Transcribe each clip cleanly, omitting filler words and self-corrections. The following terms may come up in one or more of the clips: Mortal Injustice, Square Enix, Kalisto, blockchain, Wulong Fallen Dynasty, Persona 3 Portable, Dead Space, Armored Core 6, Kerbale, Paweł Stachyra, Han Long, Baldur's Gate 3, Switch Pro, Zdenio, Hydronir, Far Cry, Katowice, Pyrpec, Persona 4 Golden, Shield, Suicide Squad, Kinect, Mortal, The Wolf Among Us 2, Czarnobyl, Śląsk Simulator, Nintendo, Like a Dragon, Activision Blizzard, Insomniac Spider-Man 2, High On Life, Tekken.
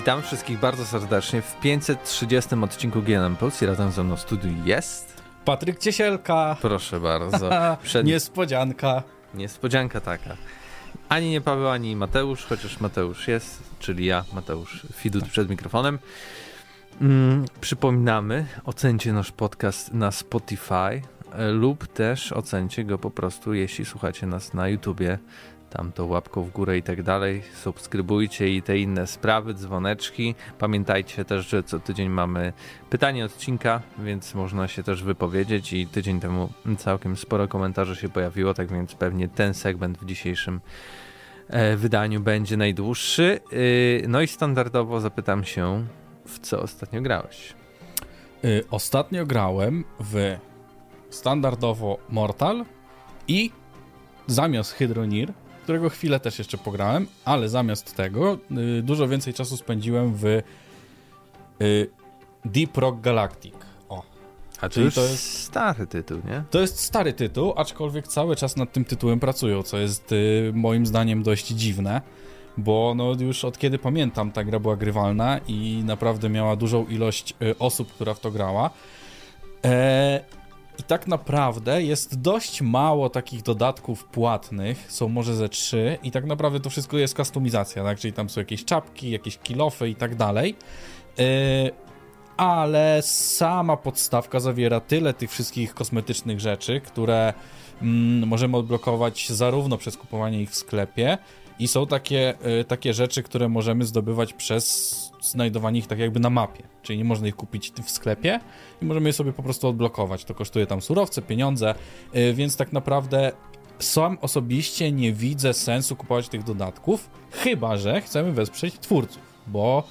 Witam wszystkich bardzo serdecznie w 530 odcinku GNM Plus i razem ze mną w studiu jest... Patryk Ciesielka. Proszę bardzo. Niespodzianka. Niespodzianka taka. Ani nie Paweł, ani Mateusz, chociaż Mateusz jest, czyli ja, Mateusz Fidut przed mikrofonem. Przypominamy, ocencie nasz podcast na Spotify lub też ocencie go po prostu, jeśli słuchacie nas na YouTubie. Tam to łapką w górę i tak dalej, subskrybujcie i te inne sprawy, dzwoneczki. Pamiętajcie też, że co tydzień mamy pytanie odcinka, więc można się też wypowiedzieć i tydzień temu całkiem sporo komentarzy się pojawiło, tak więc pewnie ten segment w dzisiejszym wydaniu będzie najdłuższy. No i standardowo zapytam się, w co ostatnio grałeś? Ostatnio grałem w standardowo Mortal i zamiast Hydronir, którego chwilę też jeszcze pograłem, ale zamiast tego dużo więcej czasu spędziłem w Deep Rock Galactic. O. A to już to jest stary tytuł, nie? To jest stary tytuł, aczkolwiek cały czas nad tym tytułem pracują, co jest moim zdaniem dość dziwne, bo no, już od kiedy pamiętam ta gra była grywalna i naprawdę miała dużą ilość osób, która w to grała. I tak naprawdę jest dość mało takich dodatków płatnych, są może ze 3 i tak naprawdę to wszystko jest kustomizacja, tak? Czyli tam są jakieś czapki, jakieś kilofy i tak dalej, ale sama podstawka zawiera tyle tych wszystkich kosmetycznych rzeczy, które możemy odblokować zarówno przez kupowanie ich w sklepie i są takie rzeczy, które możemy zdobywać przez znajdowanie ich tak jakby na mapie, czyli nie można ich kupić w sklepie i możemy je sobie po prostu odblokować, to kosztuje tam surowce, pieniądze, więc tak naprawdę sam osobiście nie widzę sensu kupować tych dodatków, chyba że chcemy wesprzeć twórców, bo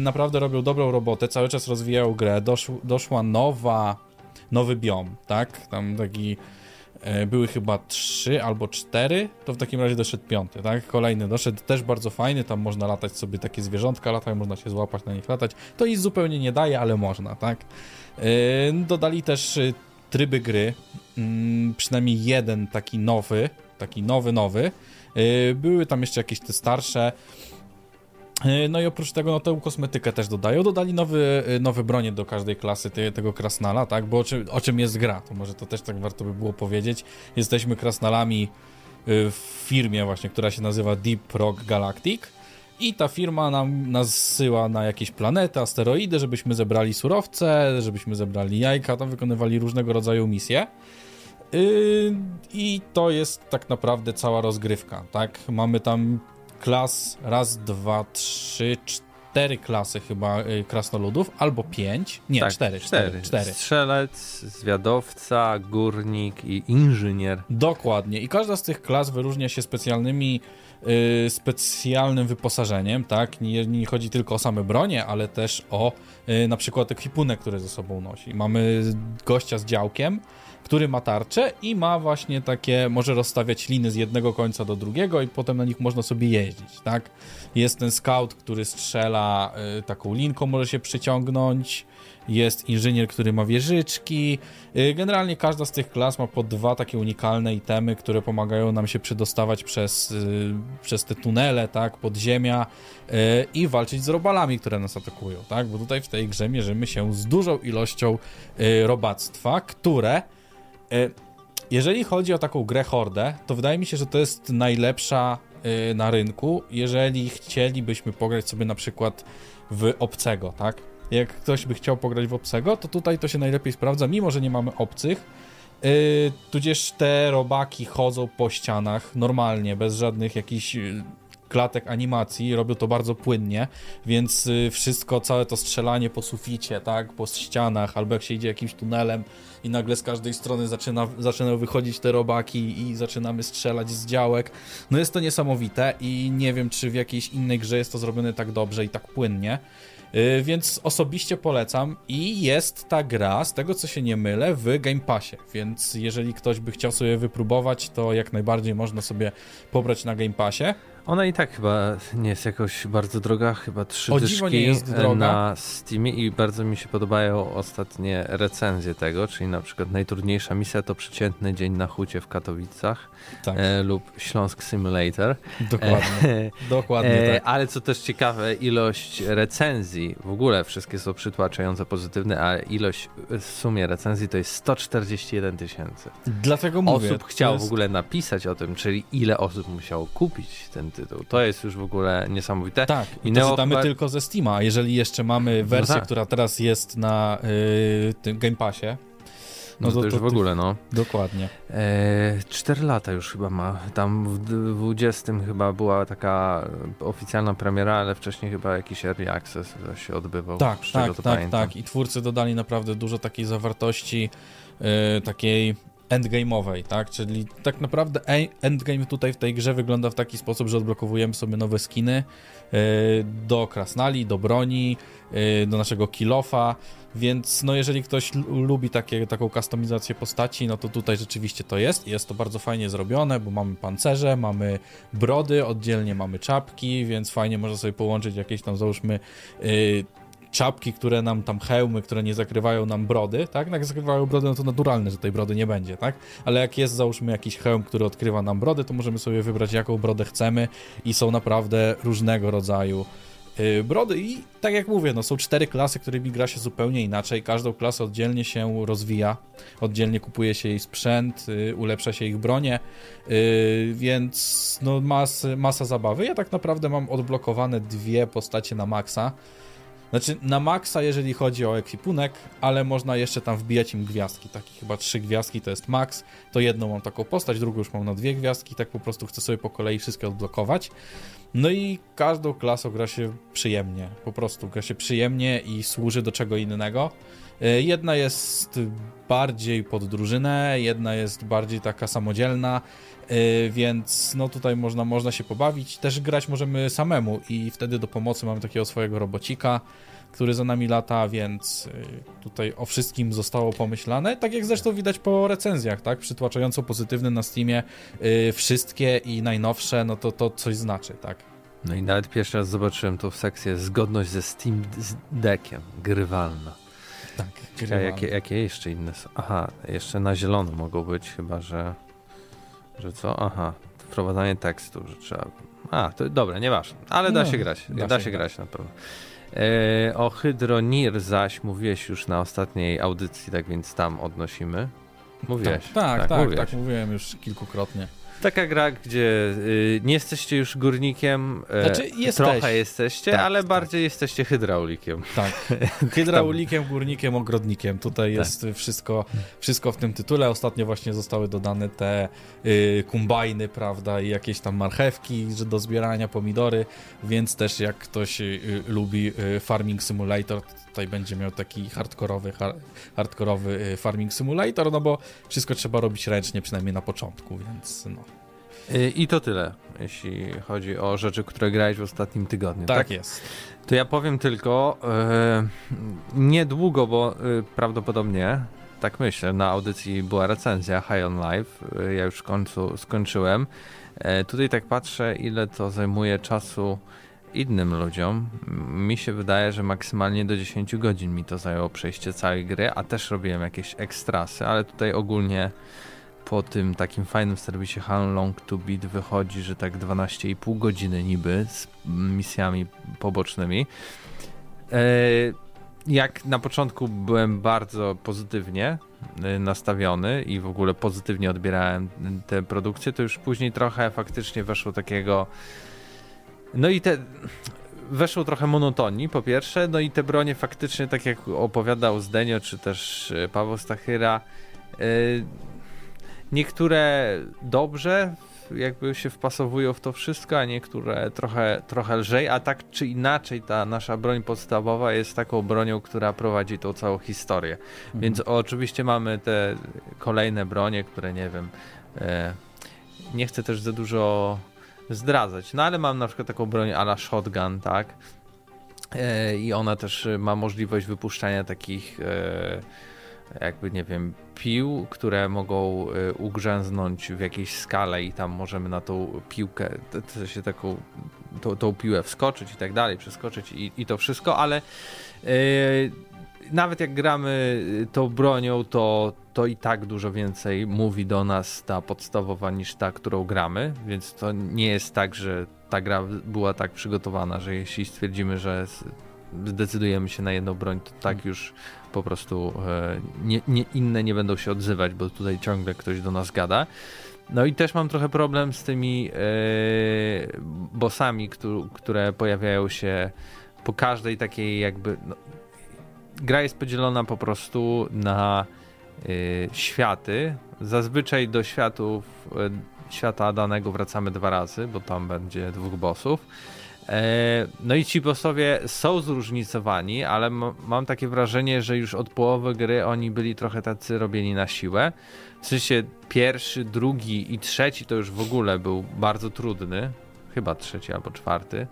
naprawdę robią dobrą robotę, cały czas rozwijają grę, doszła nowy biom, tak, tam taki były chyba 3 albo 4, to w takim razie doszedł 5, tak? Kolejny doszedł, też bardzo fajny, tam można latać sobie, takie zwierzątka latają, można się złapać, na nich latać. To nic zupełnie nie daje, ale można, tak? Dodali też tryby gry, przynajmniej jeden taki nowy. Były tam jeszcze jakieś te starsze. No i oprócz tego, no tę kosmetykę też dodają, dodali nowe bronie do każdej klasy tego krasnala, tak, bo o czym jest gra, to może to też tak warto by było powiedzieć, jesteśmy krasnalami w firmie właśnie, która się nazywa Deep Rock Galactic i ta firma nas zsyła na jakieś planety, asteroidy, żebyśmy zebrali surowce, żebyśmy zebrali jajka, tam wykonywali różnego rodzaju misje. I to jest tak naprawdę cała rozgrywka, tak, mamy tam klas, 4 klasy chyba krasnoludów, albo 5, nie, tak, 4. Strzelec, zwiadowca, górnik i inżynier. Dokładnie, i każda z tych klas wyróżnia się specjalnym wyposażeniem, tak, nie chodzi tylko o same bronie, ale też o na przykład ekwipunek, który ze sobą nosi. Mamy gościa z działkiem, który ma tarczę i ma właśnie takie, może rozstawiać liny z jednego końca do drugiego i potem na nich można sobie jeździć, tak? Jest ten scout, który strzela taką linką, może się przyciągnąć, jest inżynier, który ma wieżyczki. Generalnie każda z tych klas ma po 2 takie unikalne itemy, które pomagają nam się przedostawać przez te tunele, tak, podziemia i walczyć z robalami, które nas atakują, tak? Bo tutaj w tej grze mierzymy się z dużą ilością robactwa, które... Jeżeli chodzi o taką grę hordę, to wydaje mi się, że to jest najlepsza na rynku, jeżeli chcielibyśmy pograć sobie na przykład w obcego, tak? Jak ktoś by chciał pograć w obcego, to tutaj to się najlepiej sprawdza, mimo że nie mamy obcych, tudzież te robaki chodzą po ścianach normalnie, bez żadnych jakichś klatek animacji, robią to bardzo płynnie, więc wszystko, całe to strzelanie po suficie, tak, po ścianach, albo jak się idzie jakimś tunelem i nagle z każdej strony zaczynają wychodzić te robaki i zaczynamy strzelać z działek, no jest to niesamowite i nie wiem, czy w jakiejś innej grze jest to zrobione tak dobrze i tak płynnie, więc osobiście polecam i jest ta gra, z tego co się nie mylę, w Game Passie, więc jeżeli ktoś by chciał sobie wypróbować, to jak najbardziej można sobie pobrać na Game Passie. Ona i tak chyba nie jest jakoś bardzo droga, chyba 3 dyszki na Steamie i bardzo mi się podobają ostatnie recenzje tego, czyli na przykład najtrudniejsza misja to przeciętny dzień na hucie w Katowicach, tak, lub Śląsk Simulator. Dokładnie, dokładnie tak. Ale co też ciekawe, ilość recenzji, w ogóle wszystkie są przytłaczająco pozytywne, a ilość w sumie recenzji to jest 141 000. Dlatego mówię. Osób chciało w ogóle napisać o tym, czyli ile osób musiało kupić ten tytuł. To jest już w ogóle niesamowite. Tak, i to czytamy tylko ze Steama. Jeżeli jeszcze mamy wersję, no tak, która teraz jest na tym Game Passie, no to już w ogóle, no. Dokładnie. 4 lata już chyba ma. Tam w 20 chyba była taka oficjalna premiera, ale wcześniej chyba jakiś early access się odbywał. Tak, tak. I twórcy dodali naprawdę dużo takiej zawartości, takiej endgame'owej, tak? Czyli tak naprawdę endgame tutaj w tej grze wygląda w taki sposób, że odblokowujemy sobie nowe skiny do krasnali, do broni, do naszego kill-offa, więc no jeżeli ktoś lubi taką kustomizację postaci, no to tutaj rzeczywiście to jest. Jest to bardzo fajnie zrobione, bo mamy pancerze, mamy brody, oddzielnie mamy czapki, więc fajnie można sobie połączyć jakieś tam, załóżmy, czapki, które nam tam, hełmy, które nie zakrywają nam brody, tak? Jak zakrywają brody, no to naturalne, że tej brody nie będzie, tak? Ale jak jest, załóżmy, jakiś hełm, który odkrywa nam brody, to możemy sobie wybrać, jaką brodę chcemy i są naprawdę różnego rodzaju brody i tak jak mówię, no są 4 klasy, którymi gra się zupełnie inaczej, każdą klasę oddzielnie się rozwija, oddzielnie kupuje się jej sprzęt, ulepsza się ich bronie, więc no masa zabawy. Ja tak naprawdę mam odblokowane 2 postacie na maksa. Znaczy na maksa, jeżeli chodzi o ekwipunek, ale można jeszcze tam wbijać im gwiazdki, takie chyba 3 gwiazdki to jest maks, to jedną mam taką postać, drugą już mam na 2 gwiazdki, tak po prostu chcę sobie po kolei wszystkie odblokować. No i każdą klasą gra się przyjemnie, po prostu gra się przyjemnie i służy do czego innego. Jedna jest bardziej pod drużynę, jedna jest bardziej taka samodzielna, więc no tutaj można się pobawić. Też grać możemy samemu i wtedy do pomocy mamy takiego swojego robocika, który za nami lata, więc tutaj o wszystkim zostało pomyślane. Tak jak zresztą widać po recenzjach, tak? Przytłaczająco pozytywne na Steamie, wszystkie i najnowsze, no to coś znaczy, tak? No i nawet pierwszy raz zobaczyłem tą sekcję zgodność ze Steam Deckiem, grywalna. Tak, grywalna. Jakie jeszcze inne są? Aha, jeszcze na zielono mogą być, chyba że co? Aha, wprowadzanie tekstu, że trzeba... A, to dobra, nieważne, ale da się grać, da się grać na pewno. O Hydronir zaś mówiłeś już na ostatniej audycji, tak więc tam odnosimy. Mówiłeś. Tak, mówiłem już kilkukrotnie. Taka gra, gdzie nie jesteście już górnikiem, znaczy, trochę jesteście, tak, ale bardziej jesteście hydraulikiem. Tak, hydraulikiem, górnikiem, ogrodnikiem. Tutaj jest wszystko w tym tytule. Ostatnio właśnie zostały dodane te kombajny, prawda, i jakieś tam marchewki do zbierania, pomidory, więc też jak ktoś lubi Farming Simulator, tutaj będzie miał taki hardkorowy Farming Simulator, no bo wszystko trzeba robić ręcznie, przynajmniej na początku, więc no. I to tyle, jeśli chodzi o rzeczy, które grałeś w ostatnim tygodniu. Tak jest. To ja powiem tylko, niedługo, bo prawdopodobnie, tak myślę, na audycji była recenzja High On Life, ja już w końcu skończyłem. Tutaj tak patrzę, ile to zajmuje czasu innym ludziom. Mi się wydaje, że maksymalnie do 10 godzin mi to zajęło przejście całej gry, a też robiłem jakieś ekstrasy, ale tutaj ogólnie po tym takim fajnym serwisie Han Long to Beat wychodzi, że tak 12,5 godziny niby z misjami pobocznymi. Jak na początku byłem bardzo pozytywnie nastawiony i w ogóle pozytywnie odbierałem te produkcje, to już później trochę faktycznie weszło takiego... No i te... Weszło trochę monotonii, po pierwsze, no i te bronie faktycznie, tak jak opowiadał Zdenio, czy też Paweł Stachyra, niektóre dobrze jakby się wpasowują w to wszystko, a niektóre trochę lżej, a tak czy inaczej ta nasza broń podstawowa jest taką bronią, która prowadzi tą całą historię. Więc oczywiście mamy te kolejne bronie, które nie wiem, nie chcę też za dużo zdradzać, no ale mam na przykład taką broń a la shotgun, tak? I ona też ma możliwość wypuszczania takich jakby, nie wiem, pił, które mogą ugrzęznąć w jakiejś skale i tam możemy na tą piłkę, się taką, tą piłę wskoczyć i tak dalej, przeskoczyć i to wszystko, ale nawet jak gramy tą bronią, to i tak dużo więcej mówi do nas ta podstawowa niż ta, którą gramy, więc to nie jest tak, że ta gra była tak przygotowana, że jeśli stwierdzimy, że zdecydujemy się na jedną broń, to tak już po prostu inne nie będą się odzywać, bo tutaj ciągle ktoś do nas gada. No i też mam trochę problem z tymi bossami, które pojawiają się po każdej takiej jakby... No, gra jest podzielona po prostu na światy. Zazwyczaj do świata danego wracamy 2 razy, bo tam będzie 2 bossów. No i ci bossowie są zróżnicowani, ale mam takie wrażenie, że już od połowy gry oni byli trochę tacy robieni na siłę. W sensie pierwszy, drugi i trzeci to już w ogóle był bardzo trudny. Chyba trzeci albo czwarty.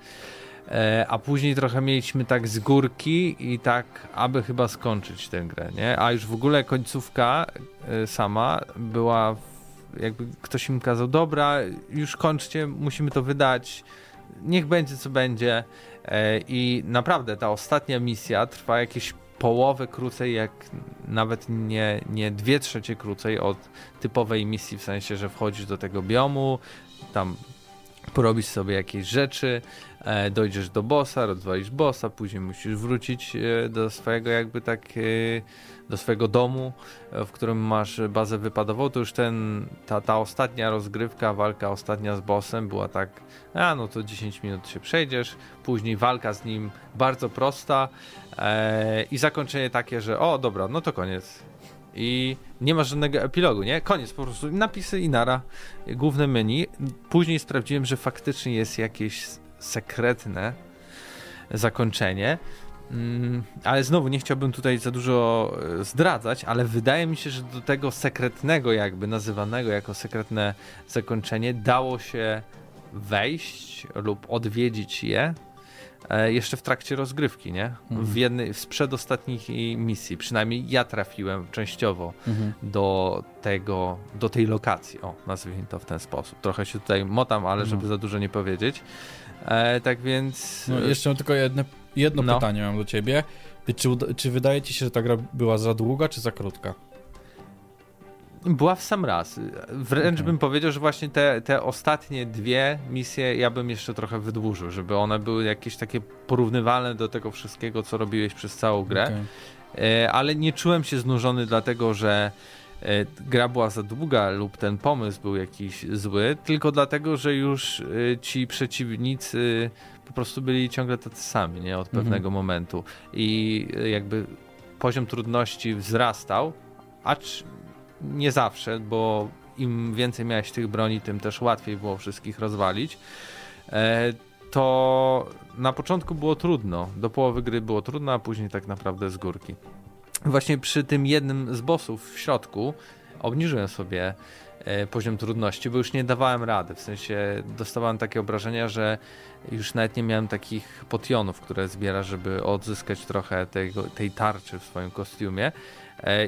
A później trochę mieliśmy tak z górki i tak, aby chyba skończyć tę grę, nie? A już w ogóle końcówka sama była, jakby ktoś im kazał, dobra, już kończcie, musimy to wydać, niech będzie co będzie. I naprawdę ta ostatnia misja trwa jakieś połowę krócej, jak nawet nie 2/3 krócej od typowej misji, w sensie, że wchodzisz do tego biomu, tam porobisz sobie jakieś rzeczy, dojdziesz do bossa, rozwalisz bossa, później musisz wrócić do swojego do swojego domu, w którym masz bazę wypadową. To już ta ostatnia rozgrywka, walka ostatnia z bossem była tak, no to 10 minut się przejdziesz, później walka z nim bardzo prosta i zakończenie takie, że o dobra, no to koniec. I nie ma żadnego epilogu, nie? Koniec, po prostu napisy i nara, główne menu. Później sprawdziłem, że faktycznie jest jakieś sekretne zakończenie, ale znowu nie chciałbym tutaj za dużo zdradzać, ale wydaje mi się, że do tego sekretnego, jakby nazywanego jako sekretne zakończenie, dało się wejść lub odwiedzić je jeszcze w trakcie rozgrywki, nie? W przedostatnich misji. Przynajmniej ja trafiłem częściowo do tej lokacji. O, nazwijmy to w ten sposób. Trochę się tutaj motam, ale żeby za dużo nie powiedzieć. Tak więc... No, jeszcze mam tylko jedno pytanie mam do ciebie. Czy wydaje ci się, że ta gra była za długa, czy za krótka? Była w sam raz. Wręcz bym powiedział, że właśnie te ostatnie 2 misje ja bym jeszcze trochę wydłużył, żeby one były jakieś takie porównywalne do tego wszystkiego, co robiłeś przez całą grę. Ale nie czułem się znużony dlatego, że gra była za długa lub ten pomysł był jakiś zły, tylko dlatego, że już ci przeciwnicy po prostu byli ciągle tacy sami, nie? Od pewnego momentu. I jakby poziom trudności wzrastał, acz nie zawsze, bo im więcej miałeś tych broni, tym też łatwiej było wszystkich rozwalić. To na początku było trudno, do połowy gry było trudno, a później tak naprawdę z górki. Właśnie przy tym jednym z bossów w środku obniżyłem sobie poziom trudności, bo już nie dawałem rady, w sensie dostawałem takie obrażenia, że już nawet nie miałem takich potionów, które zbiera, żeby odzyskać trochę tej tarczy w swoim kostiumie.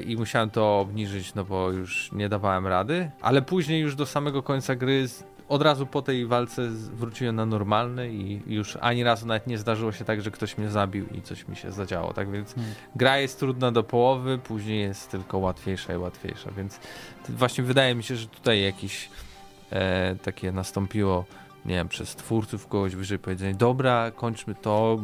I musiałem to obniżyć, no bo już nie dawałem rady, ale później już do samego końca gry, od razu po tej walce wróciłem na normalny i już ani razu nawet nie zdarzyło się tak, że ktoś mnie zabił i coś mi się zadziało, tak więc gra jest trudna do połowy, później jest tylko łatwiejsza i łatwiejsza, więc właśnie wydaje mi się, że tutaj jakieś takie nastąpiło, nie wiem, przez twórców kogoś wyżej powiedzenie, dobra, kończmy to,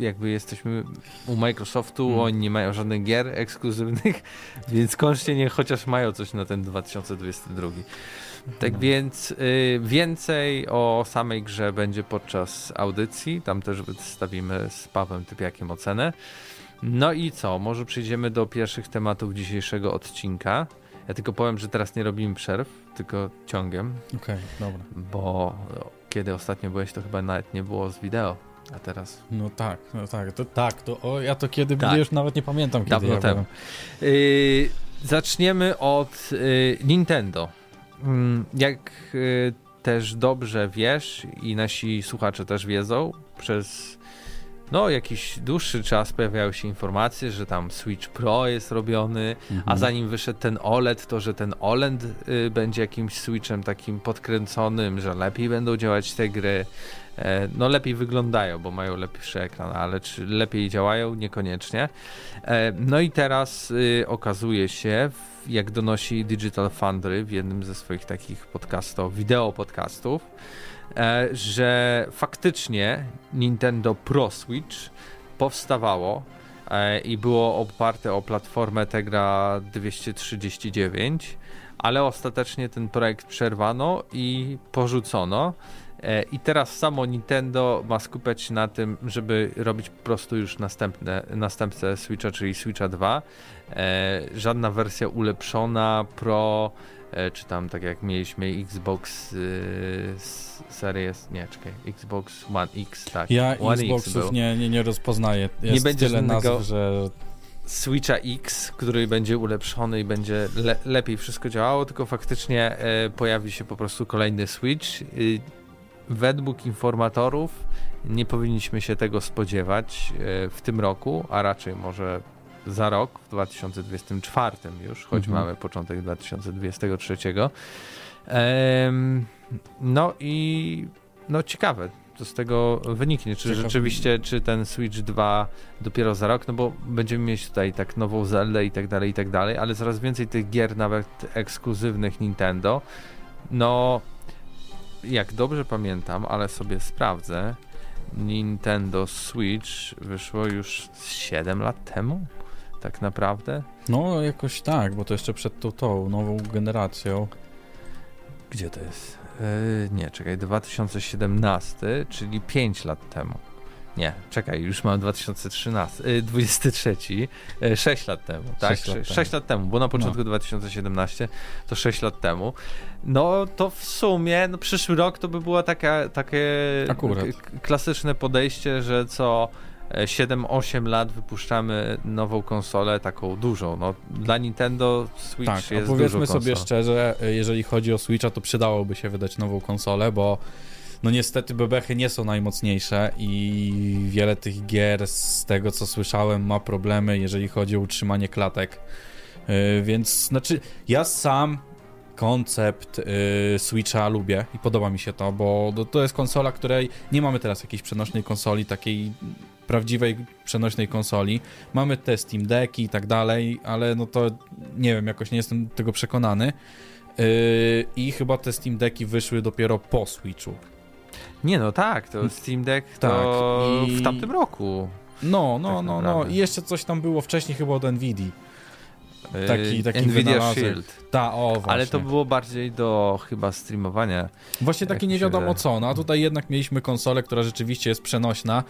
jakby jesteśmy u Microsoftu, oni nie mają żadnych gier ekskluzywnych, więc kończcie, niech chociaż mają coś na ten 2022. Tak więc więcej o samej grze będzie podczas audycji, tam też wystawimy z Pawłem Typiakiem ocenę. No i co, może przejdziemy do pierwszych tematów dzisiejszego odcinka. Ja tylko powiem, że teraz nie robimy przerw, tylko ciągiem. Okej, dobra. Bo kiedy ostatnio byłeś, to chyba nawet nie było z wideo. A teraz? Ja to kiedy tak. Już nawet nie pamiętam, kiedy dawno temu. Zaczniemy od Nintendo. Jak też dobrze wiesz i nasi słuchacze też wiedzą, przez no jakiś dłuższy czas pojawiały się informacje, że tam Switch Pro jest robiony, a zanim wyszedł ten OLED, to że ten OLED będzie jakimś Switchem takim podkręconym, że lepiej będą działać te gry. No lepiej wyglądają, bo mają lepszy ekran, ale czy lepiej działają? Niekoniecznie. No i teraz okazuje się, jak donosi Digital Foundry w jednym ze swoich takich podcastów, wideo podcastów, że faktycznie Nintendo Pro Switch powstawało i było oparte o platformę Tegra 239, ale ostatecznie ten projekt przerwano i porzucono. I teraz samo Nintendo ma skupiać się na tym, żeby robić po prostu już następcę Switcha, czyli Switcha 2. Żadna wersja ulepszona, Pro, czy tam tak jak mieliśmy Xbox Series, nie, czekaj, Xbox One X, tak. Ja One Xboxów X nie rozpoznaję, jest nie będzie tyle nazw, że... Switcha X, który będzie ulepszony i będzie lepiej wszystko działało, tylko faktycznie pojawi się po prostu kolejny Switch. Według informatorów nie powinniśmy się tego spodziewać w tym roku, a raczej może za rok, w 2024 już, choć mamy początek 2023. No i no ciekawe, co z tego wyniknie. Czy rzeczywiście, czy ten Switch 2 dopiero za rok, no bo będziemy mieć tutaj tak nową Zeldę i tak dalej, ale coraz więcej tych gier nawet ekskluzywnych Nintendo, no... Jak dobrze pamiętam, ale sobie sprawdzę, Nintendo Switch wyszło już 7 lat temu, tak naprawdę. No jakoś tak, bo to jeszcze przed tą nową generacją. Gdzie to jest? Nie, czekaj, 2017, czyli 5 lat temu. Nie, czekaj, już mam 2023, 6 lat temu, tak? 6 lat temu, bo na początku 2017 to 6 lat temu. No to w sumie no, przyszły rok to by było takie klasyczne podejście, że co 7-8 lat wypuszczamy nową konsolę, taką dużą. No, dla Nintendo Switch tak, jest dużą konsolą. Powiedzmy sobie szczerze, jeżeli chodzi o Switcha, to przydałoby się wydać nową konsolę, bo no niestety bebechy nie są najmocniejsze i wiele tych gier, z tego co słyszałem, ma problemy, jeżeli chodzi o utrzymanie klatek. Więc znaczy ja sam koncept Switcha lubię i podoba mi się to, bo to jest konsola, której nie mamy teraz jakiejś przenośnej konsoli, takiej prawdziwej przenośnej konsoli. Mamy te Steam Decki i tak dalej, ale no to nie wiem, jakoś nie jestem tego przekonany. I chyba te Steam Decki wyszły dopiero po Switchu. Nie no tak, to Steam Deck to tak, w tamtym roku. No. I jeszcze coś tam było wcześniej chyba od NVIDII. Taki NVIDIA wynalazek. Shield. Ta, o właśnie. Ale to było bardziej do chyba streamowania. Właśnie takie nie wiadomo co, no a tutaj jednak mieliśmy konsolę, która rzeczywiście jest przenośna.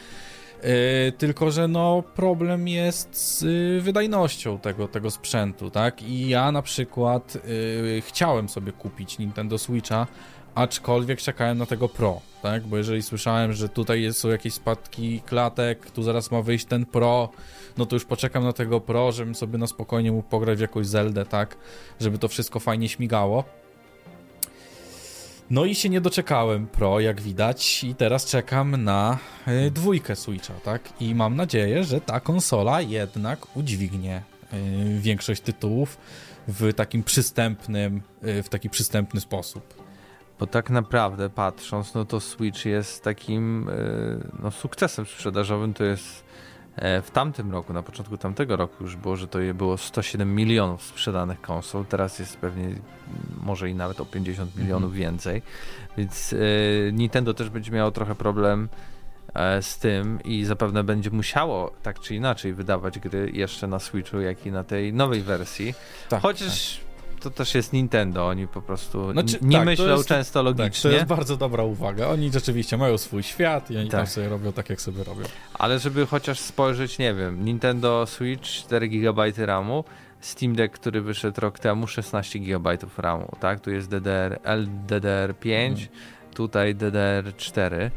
Tylko że no problem jest z wydajnością tego sprzętu, tak? I ja na przykład chciałem sobie kupić Nintendo Switcha, aczkolwiek czekałem na tego Pro, tak? Bo jeżeli słyszałem, że tutaj są jakieś spadki klatek, tu zaraz ma wyjść ten Pro, no to już poczekam na tego Pro, żebym sobie na spokojnie mógł pograć w jakąś Zeldę, tak? Żeby to wszystko fajnie śmigało. No i się nie doczekałem Pro, jak widać, i teraz czekam na dwójkę Switcha, tak? I mam nadzieję, że ta konsola jednak udźwignie większość tytułów w taki przystępny sposób. Bo tak naprawdę patrząc, no to Switch jest takim no, sukcesem sprzedażowym, to jest w tamtym roku, na początku tamtego roku już było, że to było 107 milionów sprzedanych konsol, teraz jest pewnie może i nawet o 50 milionów więcej, więc Nintendo też będzie miało trochę problem z tym i zapewne będzie musiało tak czy inaczej wydawać gry jeszcze na Switchu, jak i na tej nowej wersji, tak, chociaż... Tak. To też jest Nintendo, oni po prostu myślą jest, często logicznie. Tak, to jest bardzo dobra uwaga, oni rzeczywiście mają swój świat i oni tam sobie robią tak, jak sobie robią. Ale żeby chociaż spojrzeć, nie wiem, Nintendo Switch 4 GB RAMu, Steam Deck, który wyszedł rok temu, 16 GB RAMu, tak? Tu jest LDDR5, tutaj DDR4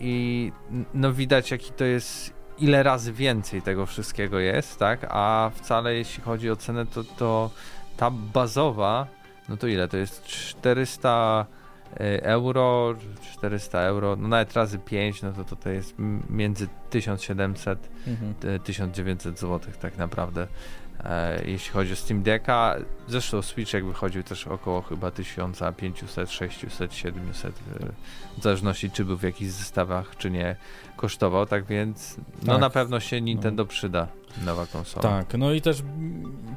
i no widać jaki to jest, ile razy więcej tego wszystkiego jest, tak? A wcale jeśli chodzi o cenę, to ta bazowa, no to ile? To jest 400 euro, 400 euro, no nawet razy 5, no to tutaj jest między 1700 1900 zł tak naprawdę, jeśli chodzi o Steam Decka. Zresztą Switch jak wychodził też około chyba 1500, 600, 700, w zależności czy był w jakichś zestawach, czy nie, kosztował, tak więc no tak, na pewno się Nintendo przyda nowa konsola. Tak, no i też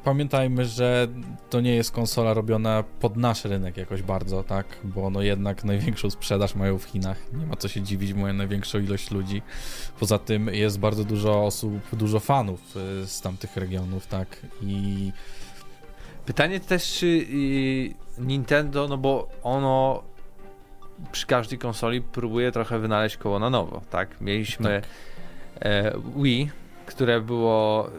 pamiętajmy, że to nie jest konsola robiona pod nasz rynek jakoś bardzo, tak, bo no jednak największą sprzedaż mają w Chinach, nie ma co się dziwić, mają największą ilość ludzi, poza tym jest bardzo dużo osób, dużo fanów z tamtych regionów, tak, i pytanie też, czy Nintendo, no bo ono przy każdej konsoli próbuje trochę wynaleźć koło na nowo, tak? Mieliśmy Wii, które było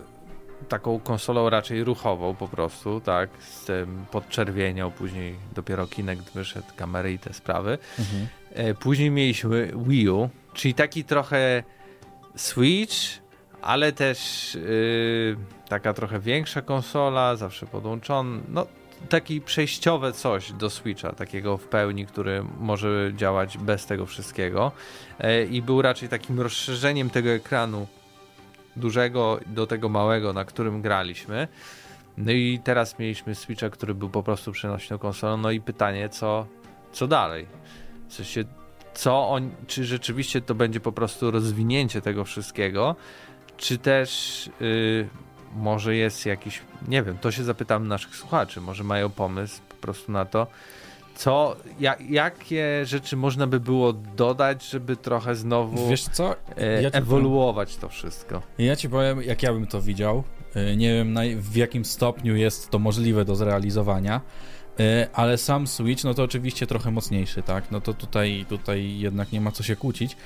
taką konsolą raczej ruchową po prostu, tak? Z tym podczerwienią, później dopiero Kinect wyszedł, kamery i te sprawy. Mhm. Później mieliśmy Wii U, czyli taki trochę Switch, ale też taka trochę większa konsola, zawsze podłączona, no taki przejściowe coś do Switcha, takiego w pełni, który może działać bez tego wszystkiego, i był raczej takim rozszerzeniem tego ekranu dużego do tego małego, na którym graliśmy. No i teraz mieliśmy Switcha, który był po prostu przenośną konsolą, no i pytanie, co dalej? W sensie, czy rzeczywiście to będzie po prostu rozwinięcie tego wszystkiego, czy też może jest jakiś, nie wiem, to się zapytam naszych słuchaczy, może mają pomysł po prostu na to, jakie rzeczy można by było dodać, żeby trochę znowu, wiesz co? Ewoluować powiem, to wszystko. Ja ci powiem, jak ja bym to widział, nie wiem w jakim stopniu jest to możliwe do zrealizowania, ale sam Switch, no to oczywiście trochę mocniejszy, tak, no to tutaj jednak nie ma co się kłócić,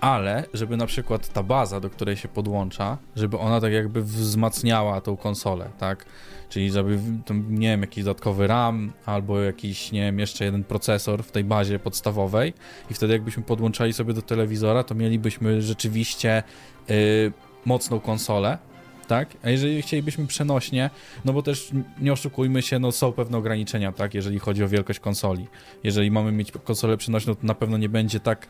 ale żeby na przykład ta baza, do której się podłącza, żeby ona tak jakby wzmacniała tą konsolę, tak, czyli żeby, nie wiem, jakiś dodatkowy RAM albo jakiś, nie wiem, jeszcze jeden procesor w tej bazie podstawowej, i wtedy jakbyśmy podłączali sobie do telewizora, to mielibyśmy rzeczywiście mocną konsolę. Tak? A jeżeli chcielibyśmy przenośnie, no bo też nie oszukujmy się, no są pewne ograniczenia, tak? Jeżeli chodzi o wielkość konsoli. Jeżeli mamy mieć konsolę przenośną, to na pewno nie będzie tak,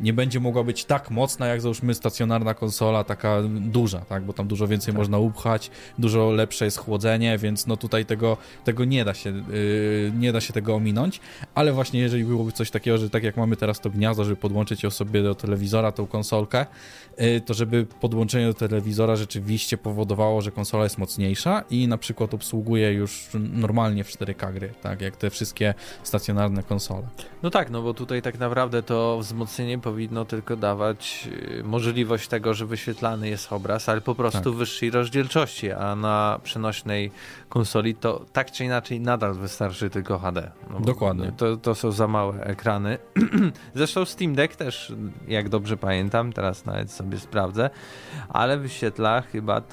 nie będzie mogła być tak mocna, jak załóżmy stacjonarna konsola, taka duża, tak? Bo tam dużo więcej można upchać, dużo lepsze jest chłodzenie, więc no tutaj tego nie da się tego ominąć, ale właśnie jeżeli byłoby coś takiego, że tak jak mamy teraz to gniazdo, żeby podłączyć ją sobie do telewizora, tą konsolkę, to żeby podłączenie do telewizora rzeczywiście powodowało, że konsola jest mocniejsza i na przykład obsługuje już normalnie w 4K gry, tak jak te wszystkie stacjonarne konsole. No tak, no bo tutaj tak naprawdę to wzmocnienie powinno tylko dawać możliwość tego, że wyświetlany jest obraz, ale po prostu tak, wyższej rozdzielczości, a na przenośnej konsoli to tak czy inaczej nadal wystarczy tylko HD. No dokładnie. To są za małe ekrany. Zresztą Steam Deck też, jak dobrze pamiętam, teraz nawet sobie sprawdzę, ale wyświetla chyba to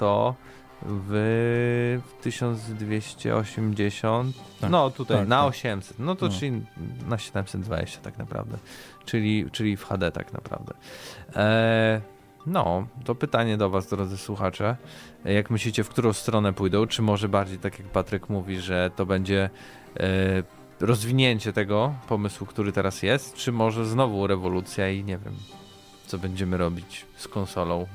w 1280, tak, no tutaj tak, na tak. 800, no to no, czyli na 720 tak naprawdę, czyli w HD tak naprawdę. No, to pytanie do was, drodzy słuchacze, jak myślicie, w którą stronę pójdą, czy może bardziej tak jak Patryk mówi, że to będzie rozwinięcie tego pomysłu, który teraz jest, czy może znowu rewolucja i nie wiem, co będziemy robić z konsolą.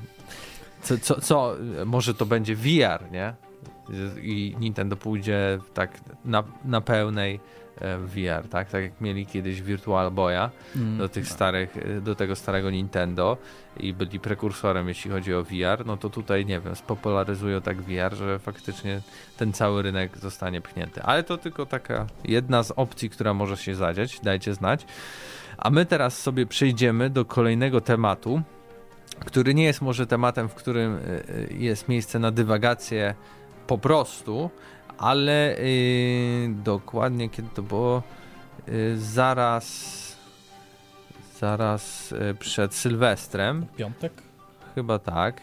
Co? Może to będzie VR, nie? I Nintendo pójdzie tak na pełnej VR, tak? Tak jak mieli kiedyś Virtual Boya do tych starych, do tego starego Nintendo, i byli prekursorem, jeśli chodzi o VR, no to tutaj, nie wiem, spopularyzują tak VR, że faktycznie ten cały rynek zostanie pchnięty. Ale to tylko taka jedna z opcji, która może się zadziać, dajcie znać. A my teraz sobie przejdziemy do kolejnego tematu, który nie jest może tematem, w którym jest miejsce na dywagację po prostu, ale dokładnie kiedy to było, zaraz przed Sylwestrem. Piątek? Chyba tak.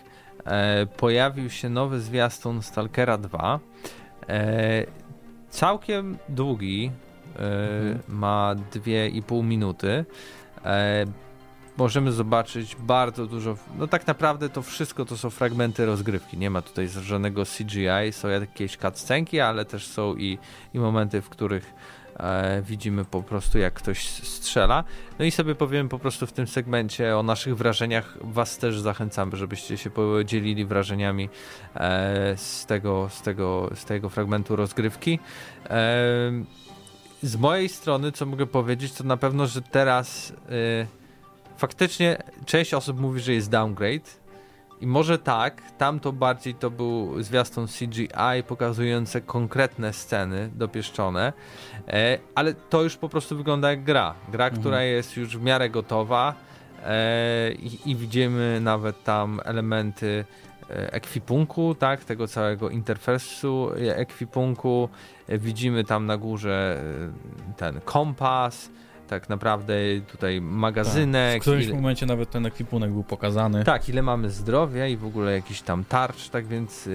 Pojawił się nowy zwiastun Stalkera 2. Całkiem długi, ma 2,5 minuty. Możemy zobaczyć bardzo dużo, no tak naprawdę to wszystko to są fragmenty rozgrywki, nie ma tutaj żadnego CGI, są jakieś cutscenki, ale też są i momenty, w których widzimy po prostu, jak ktoś strzela. No i sobie powiemy po prostu w tym segmencie o naszych wrażeniach. Was też zachęcamy, żebyście się podzielili wrażeniami z tego fragmentu rozgrywki. Z mojej strony, co mogę powiedzieć, to na pewno, że teraz faktycznie część osób mówi, że jest downgrade. I może tak, tamto bardziej to był zwiastun CGI pokazujące konkretne sceny dopieszczone, ale to już po prostu wygląda jak gra. Gra, która jest już w miarę gotowa i widzimy nawet tam elementy ekwipunku, tak, tego całego interfejsu ekwipunku. Widzimy tam na górze ten kompas, tak naprawdę tutaj magazynek. Tak, w którymś momencie nawet ten ekwipunek był pokazany. Tak, ile mamy zdrowia i w ogóle jakiś tam tarcz, tak więc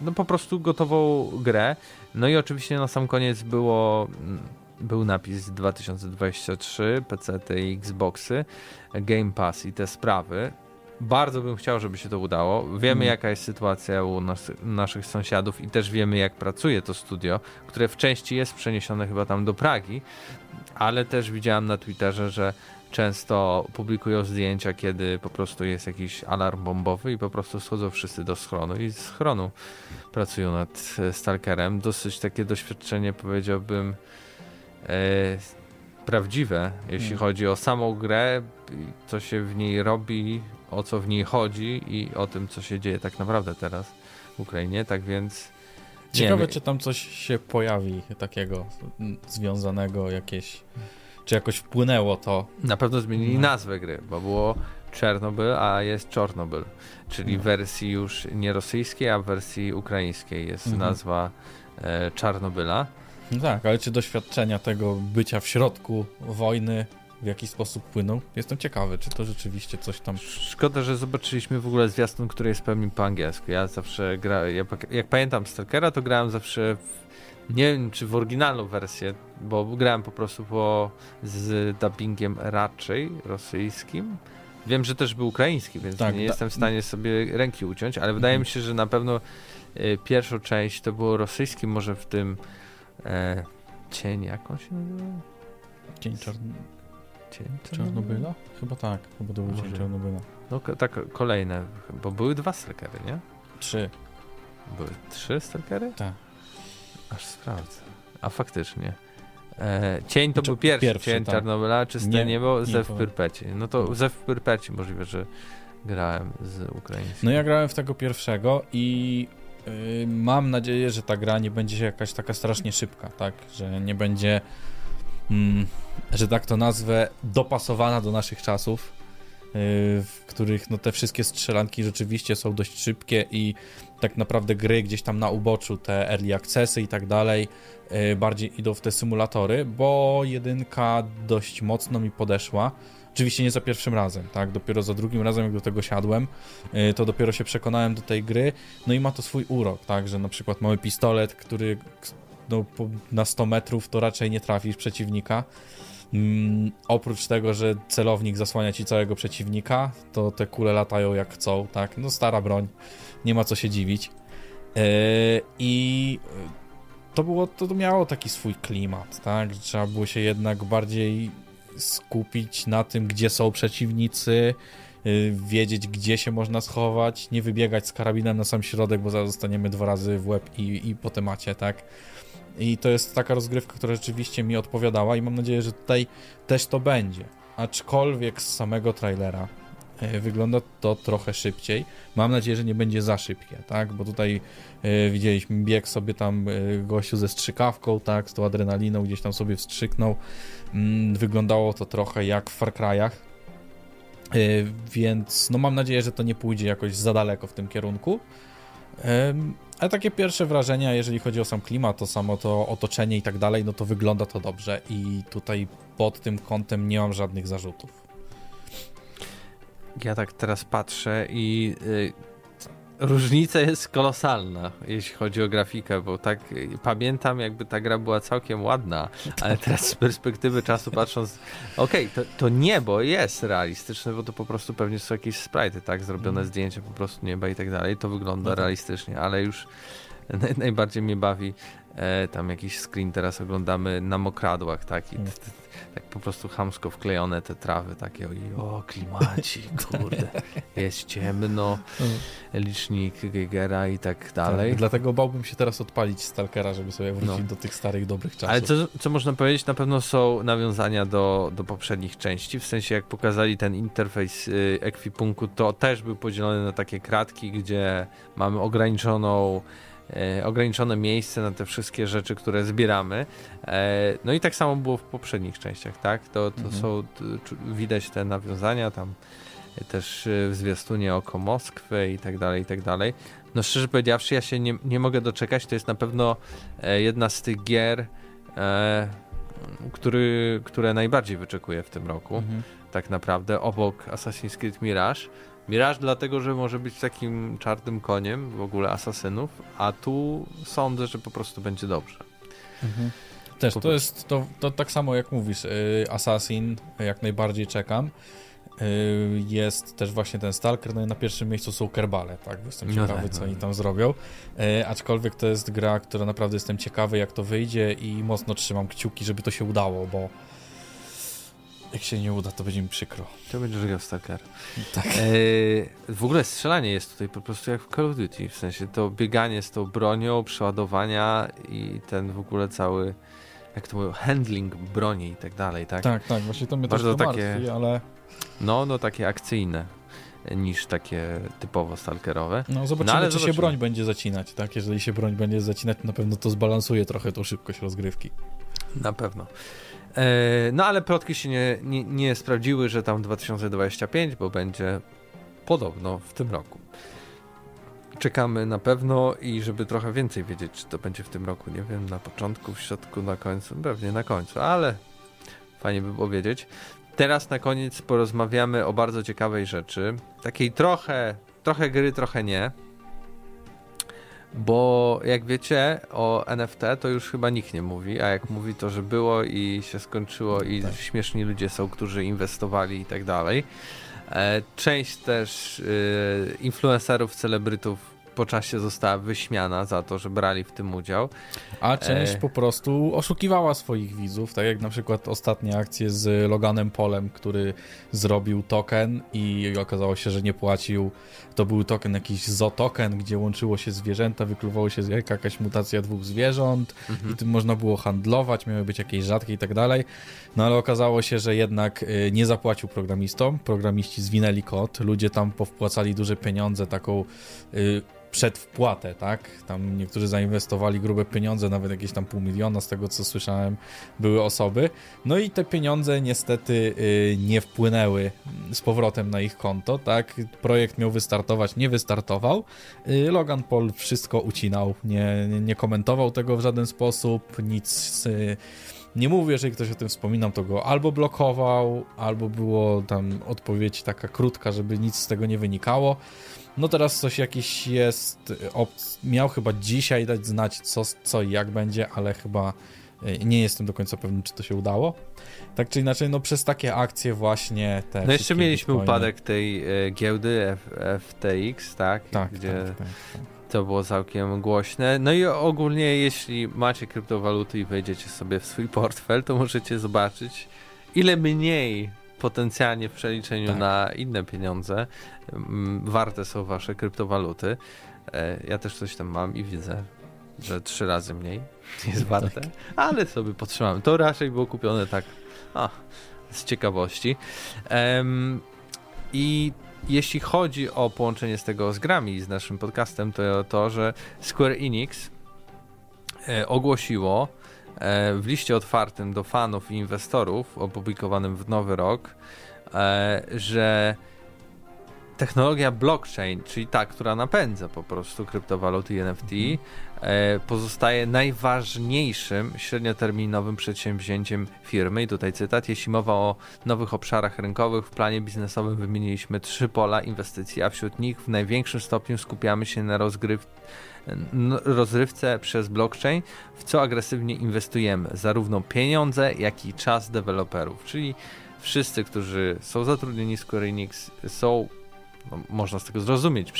no po prostu gotową grę. No i oczywiście na sam koniec był napis 2023, PC-ty i Xboxy, Game Pass i te sprawy. Bardzo bym chciał, żeby się to udało. Wiemy, jaka jest sytuacja u naszych sąsiadów i też wiemy, jak pracuje to studio, które w części jest przeniesione chyba tam do Pragi, ale też widziałem na Twitterze, że często publikują zdjęcia, kiedy po prostu jest jakiś alarm bombowy i po prostu schodzą wszyscy do schronu i z schronu pracują nad Stalkerem. Dosyć takie doświadczenie, powiedziałbym, prawdziwe, jeśli chodzi o samą grę, co się w niej robi, o co w niej chodzi i o tym, co się dzieje tak naprawdę teraz w Ukrainie, tak więc... Ciekawe, czy tam coś się pojawi takiego związanego jakieś, czy jakoś wpłynęło to. Na pewno zmienili nazwę gry, bo było Czarnobyl, a jest Czarnobyl, czyli w wersji już nie rosyjskiej, a w wersji ukraińskiej jest nazwa Czarnobyla. No tak, ale czy doświadczenia tego bycia w środku wojny w jaki sposób płyną? Jestem ciekawy, czy to rzeczywiście coś tam... Szkoda, że zobaczyliśmy w ogóle zwiastun, który jest w pełni po angielsku. Ja zawsze grałem, jak pamiętam Stalkera, to grałem zawsze, nie wiem czy w oryginalną wersję, bo grałem po prostu z dubbingiem raczej rosyjskim. Wiem, że też był ukraiński, więc tak, nie jestem w stanie sobie ręki uciąć, ale wydaje mi się, że na pewno pierwszą część to było rosyjski, może w tym... Cień, jak on się nazywa? Cień Czarnobyla? Chyba tak, chyba to był Cień Czarnobyla. No tak, kolejne, bo były dwa Stalkery, nie? Trzy. Były trzy Stalkery? Tak. Aż sprawdzę. A faktycznie. Cień to był pierwszy Cień tak. Czarnobyla, czyste niebo, Zew w Pyrpecie. No to Zew w Pyrpecie możliwe, że grałem z ukraińskim. No ja grałem w tego pierwszego i... Mam nadzieję, że ta gra nie będzie jakaś taka strasznie szybka, tak? Że nie będzie, że tak to nazwę, dopasowana do naszych czasów, w których no, te wszystkie strzelanki rzeczywiście są dość szybkie i tak naprawdę gry gdzieś tam na uboczu, te early accessy i tak dalej, bardziej idą w te symulatory, bo jedynka dość mocno mi podeszła. Oczywiście nie za pierwszym razem, tak? Dopiero za drugim razem, jak do tego siadłem, to dopiero się przekonałem do tej gry. No i ma to swój urok, tak? Że na przykład mamy pistolet, który no, na 100 metrów to raczej nie trafisz przeciwnika. Oprócz tego, że celownik zasłania ci całego przeciwnika, to te kule latają jak chcą, tak? No stara broń, nie ma co się dziwić. I to miało taki swój klimat, tak? Że trzeba było się jednak bardziej... skupić na tym, gdzie są przeciwnicy, wiedzieć, gdzie się można schować, nie wybiegać z karabinem na sam środek, bo zaraz zostaniemy dwa razy w łeb i po temacie, tak? I to jest taka rozgrywka, która rzeczywiście mi odpowiadała i mam nadzieję, że tutaj też to będzie. Aczkolwiek z samego trailera wygląda to trochę szybciej. Mam nadzieję, że nie będzie za szybkie, tak? Bo tutaj widzieliśmy, biegł sobie tam gościu ze strzykawką, tak? Z tą adrenaliną gdzieś tam sobie wstrzyknął. Wyglądało to trochę jak w Far Cry'ach, więc no mam nadzieję, że to nie pójdzie jakoś za daleko w tym kierunku. Ale takie pierwsze wrażenia, jeżeli chodzi o sam klimat, to samo to otoczenie i tak dalej, no to wygląda to dobrze i tutaj pod tym kątem nie mam żadnych zarzutów. Ja tak teraz patrzę i różnica jest kolosalna, jeśli chodzi o grafikę, bo tak pamiętam, jakby ta gra była całkiem ładna, ale teraz z perspektywy czasu patrząc, to niebo jest realistyczne, bo to po prostu pewnie są jakieś sprite'y, tak, zrobione zdjęcie po prostu nieba i tak dalej, to wygląda realistycznie, ale już najbardziej mnie bawi tam jakiś screen, teraz oglądamy na mokradłach, tak? I tak po prostu chamsko wklejone te trawy takie, o klimaci, kurde, jest ciemno, licznik Geigera i tak dalej. Tak, dlatego bałbym się teraz odpalić Stalkera, żeby sobie wrócić do tych starych, dobrych czasów. Ale co można powiedzieć, na pewno są nawiązania do poprzednich części, w sensie jak pokazali ten interfejs ekwipunku, to też był podzielony na takie kratki, gdzie mamy ograniczone miejsce na te wszystkie rzeczy, które zbieramy. No i tak samo było w poprzednich częściach, tak? Widać te nawiązania tam też w zwiastunie oko Moskwy i tak dalej, i tak dalej. No szczerze powiedziawszy, ja się nie mogę doczekać, to jest na pewno jedna z tych gier, które najbardziej wyczekuję w tym roku, tak naprawdę, obok Assassin's Creed Mirage. Mirage dlatego, że może być takim czarnym koniem w ogóle asasynów, a tu sądzę, że po prostu będzie dobrze. Też to jest to tak samo jak mówisz, Assassin jak najbardziej czekam. Jest też właśnie ten Stalker, no i na pierwszym miejscu są kerbale, tak? Bo jestem ciekawy, co oni tam zrobią. Aczkolwiek to jest gra, która naprawdę jestem ciekawy, jak to wyjdzie i mocno trzymam kciuki, żeby to się udało, bo jak się nie uda, to będzie mi przykro. To będziesz grał Stalker. Tak. W ogóle strzelanie jest tutaj po prostu jak w Call of Duty, w sensie to bieganie z tą bronią, przeładowania i ten w ogóle cały, jak to mówią, handling broni i tak dalej, tak? Tak, tak, właśnie to mnie bardzo też martwi, takie, ale... No takie akcyjne niż takie typowo stalkerowe. No zobaczymy, czy się broń będzie zacinać, tak? Jeżeli się broń będzie zacinać, to na pewno to zbalansuje trochę tą szybkość rozgrywki. Na pewno. No ale plotki się nie sprawdziły, że tam 2025, bo będzie podobno w tym roku. Czekamy na pewno i żeby trochę więcej wiedzieć, czy to będzie w tym roku, nie wiem, na początku, w środku, na końcu, pewnie na końcu, ale fajnie by było wiedzieć. Teraz na koniec porozmawiamy o bardzo ciekawej rzeczy, takiej trochę gry, trochę nie, bo jak wiecie o NFT to już chyba nikt nie mówi, a jak mówi, to że było i się skończyło i tak. Śmieszni ludzie są, którzy inwestowali i tak dalej. Część też influencerów, celebrytów po czasie została wyśmiana za to, że brali w tym udział. A część po prostu oszukiwała swoich widzów, tak jak na przykład ostatnie akcje z Loganem Polem, który zrobił token i okazało się, że nie płacił. To był token, jakiś zootoken, gdzie łączyło się zwierzęta, wykluwało się jakaś mutacja dwóch zwierząt i tym można było handlować, miały być jakieś rzadkie i tak dalej. No ale okazało się, że jednak nie zapłacił programistom. Programiści zwinęli kod, ludzie tam powpłacali duże pieniądze, taką przedwpłatę, tak? Tam niektórzy zainwestowali grube pieniądze, nawet jakieś tam 500 000, z tego co słyszałem, były osoby. No i te pieniądze niestety nie wpłynęły z powrotem na ich konto, tak? Projekt miał wystartować, nie wystartował. Logan Paul wszystko ucinał, nie komentował tego w żaden sposób, nic... Nie mówię, jeżeli ktoś o tym wspominał, to go albo blokował, albo było tam odpowiedź taka krótka, żeby nic z tego nie wynikało. No teraz coś jakiś jest, miał chyba dzisiaj dać znać co i jak będzie, ale chyba nie jestem do końca pewny, czy to się udało. Tak czy inaczej, no przez takie akcje właśnie te... No jeszcze mieliśmy upadek tej giełdy FTX, tak? Tak, gdzie... tak. To było całkiem głośne. No i ogólnie, jeśli macie kryptowaluty i wejdziecie sobie w swój portfel, to możecie zobaczyć, ile mniej potencjalnie w przeliczeniu na inne pieniądze warte są wasze kryptowaluty. Ja też coś tam mam i widzę, że 3 razy mniej jest warte, ale sobie podtrzymamy. To raczej było kupione tak z ciekawości. I jeśli chodzi o połączenie z tego z grami i z naszym podcastem, to że Square Enix ogłosiło w liście otwartym do fanów i inwestorów, opublikowanym w nowy rok, że technologia blockchain, czyli ta, która napędza po prostu kryptowaluty i NFT, pozostaje najważniejszym średnioterminowym przedsięwzięciem firmy. I tutaj cytat: jeśli mowa o nowych obszarach rynkowych, w planie biznesowym wymieniliśmy 3 pola inwestycji, a wśród nich w największym stopniu skupiamy się na rozrywce przez blockchain, w co agresywnie inwestujemy, zarówno pieniądze, jak i czas deweloperów. Czyli wszyscy, którzy są zatrudnieni w Square Enix, są można z tego zrozumieć,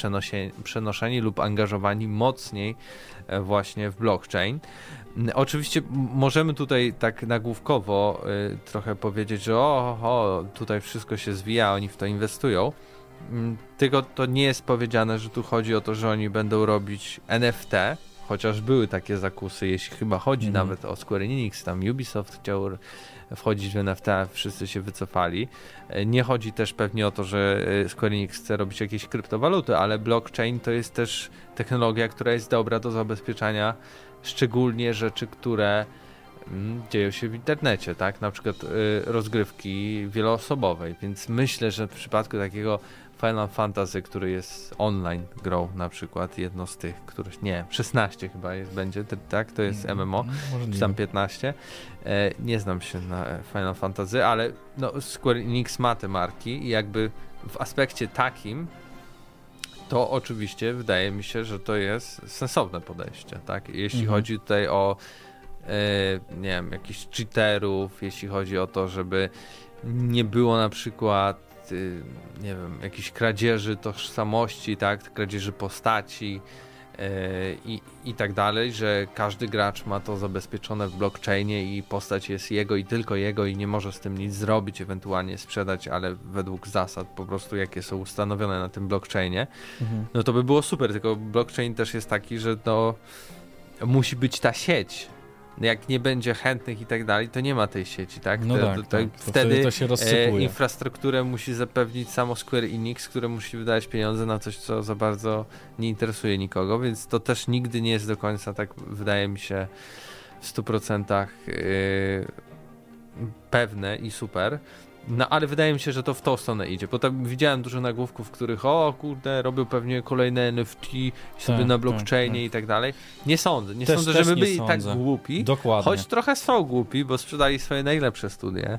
przenoszeni lub angażowani mocniej właśnie w blockchain. Oczywiście możemy tutaj tak nagłówkowo trochę powiedzieć, że tutaj wszystko się zwija, oni w to inwestują. Tylko to nie jest powiedziane, że tu chodzi o to, że oni będą robić NFT, chociaż były takie zakusy, jeśli chyba chodzi nawet o Square Enix, tam Ubisoft chciał wchodzić w NFT, wszyscy się wycofali. Nie chodzi też pewnie o to, że Square Enix chce robić jakieś kryptowaluty, ale blockchain to jest też technologia, która jest dobra do zabezpieczania szczególnie rzeczy, które dzieją się w internecie, tak? Na przykład rozgrywki wieloosobowej, więc myślę, że w przypadku takiego Final Fantasy, który jest online grą, na przykład jedno z tych, któreś, nie, 16 chyba jest, będzie, tak? To jest MMO, czy tam 15. Nie znam się na Final Fantasy, ale no, Square Enix ma te marki i jakby w aspekcie takim to oczywiście wydaje mi się, że to jest sensowne podejście, tak? Jeśli chodzi tutaj o nie wiem, jakichś cheaterów, jeśli chodzi o to, żeby nie było na przykład, nie wiem, jakichś kradzieży tożsamości, tak, kradzieży postaci i tak dalej, że każdy gracz ma to zabezpieczone w blockchainie i postać jest jego i tylko jego i nie może z tym nic zrobić, ewentualnie sprzedać, ale według zasad po prostu jakie są ustanowione na tym blockchainie, no to by było super, tylko blockchain też jest taki, że to musi być ta sieć. Jak nie będzie chętnych i tak dalej, to nie ma tej sieci, tak? No tak. Wtedy to się rozsypuje. Infrastrukturę musi zapewnić samo Square Enix, które musi wydać pieniądze na coś, co za bardzo nie interesuje nikogo, więc to też nigdy nie jest do końca, tak wydaje mi się, w 100% pewne i super. No ale wydaje mi się, że to w tą stronę idzie, bo tam widziałem dużo nagłówków, w których robił pewnie kolejne NFT sobie na blockchainie i tak dalej. Nie sądzę, nie sądzę, żeby byli tak głupi. Dokładnie. Choć trochę są głupi, bo sprzedali swoje najlepsze studie.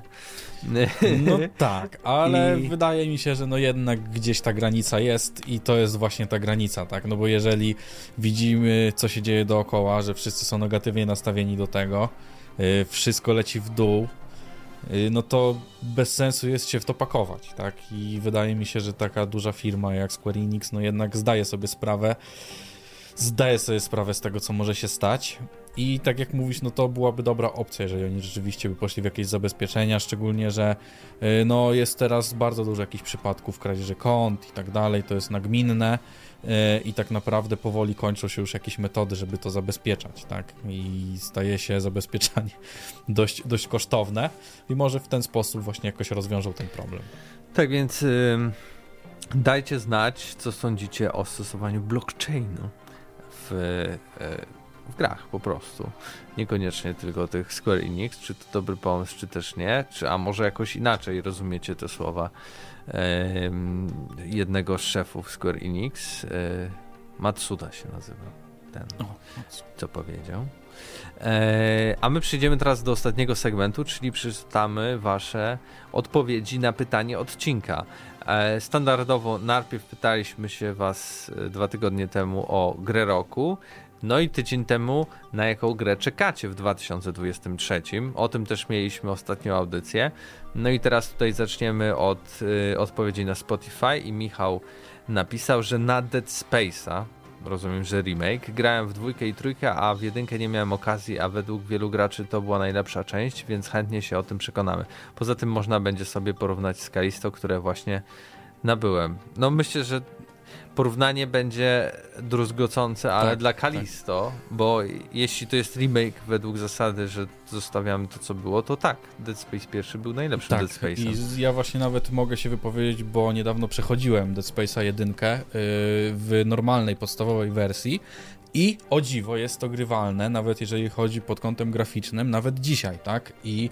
No tak, ale wydaje mi się, że no jednak gdzieś ta granica jest i to jest właśnie ta granica, tak? No bo jeżeli widzimy, co się dzieje dookoła, że wszyscy są negatywnie nastawieni do tego, wszystko leci w dół, no to bez sensu jest się w to pakować, tak? I wydaje mi się, że taka duża firma jak Square Enix, no jednak zdaje sobie sprawę z tego, co może się stać i tak jak mówisz, no to byłaby dobra opcja, jeżeli oni rzeczywiście by poszli w jakieś zabezpieczenia, szczególnie, że no jest teraz bardzo dużo jakichś przypadków kradzieży kont i tak dalej, to jest nagminne i tak naprawdę powoli kończą się już jakieś metody, żeby to zabezpieczać, tak? I staje się zabezpieczanie dość kosztowne i może w ten sposób właśnie jakoś rozwiążą ten problem. Tak więc dajcie znać, co sądzicie o stosowaniu blockchainu w grach po prostu. Niekoniecznie tylko tych Square Enix, czy to dobry pomysł, czy też nie, a może jakoś inaczej rozumiecie te słowa jednego z szefów Square Enix, Matsuda się nazywa ten, co powiedział. A my przejdziemy teraz do ostatniego segmentu, czyli przeczytamy wasze odpowiedzi na pytanie odcinka. Standardowo najpierw pytaliśmy się was 2 tygodnie temu o grę roku, no i tydzień temu na jaką grę czekacie w 2023. O tym też mieliśmy ostatnią audycję. No i teraz tutaj zaczniemy od odpowiedzi na Spotify i Michał napisał, że na Dead Space'a, rozumiem, że remake, grałem w 2 i 3, a w 1 nie miałem okazji, a według wielu graczy to była najlepsza część, więc chętnie się o tym przekonamy. Poza tym można będzie sobie porównać z Kalisto, które właśnie nabyłem. No myślę, że porównanie będzie druzgocące, ale tak, dla Kalisto, tak. Bo jeśli to jest remake według zasady, że zostawiamy to, co było, to tak, Dead Space 1 był najlepszym Dead Space'em. I ja właśnie nawet mogę się wypowiedzieć, bo niedawno przechodziłem Dead Space'a 1 w normalnej, podstawowej wersji i o dziwo jest to grywalne, nawet jeżeli chodzi pod kątem graficznym, nawet dzisiaj, tak? I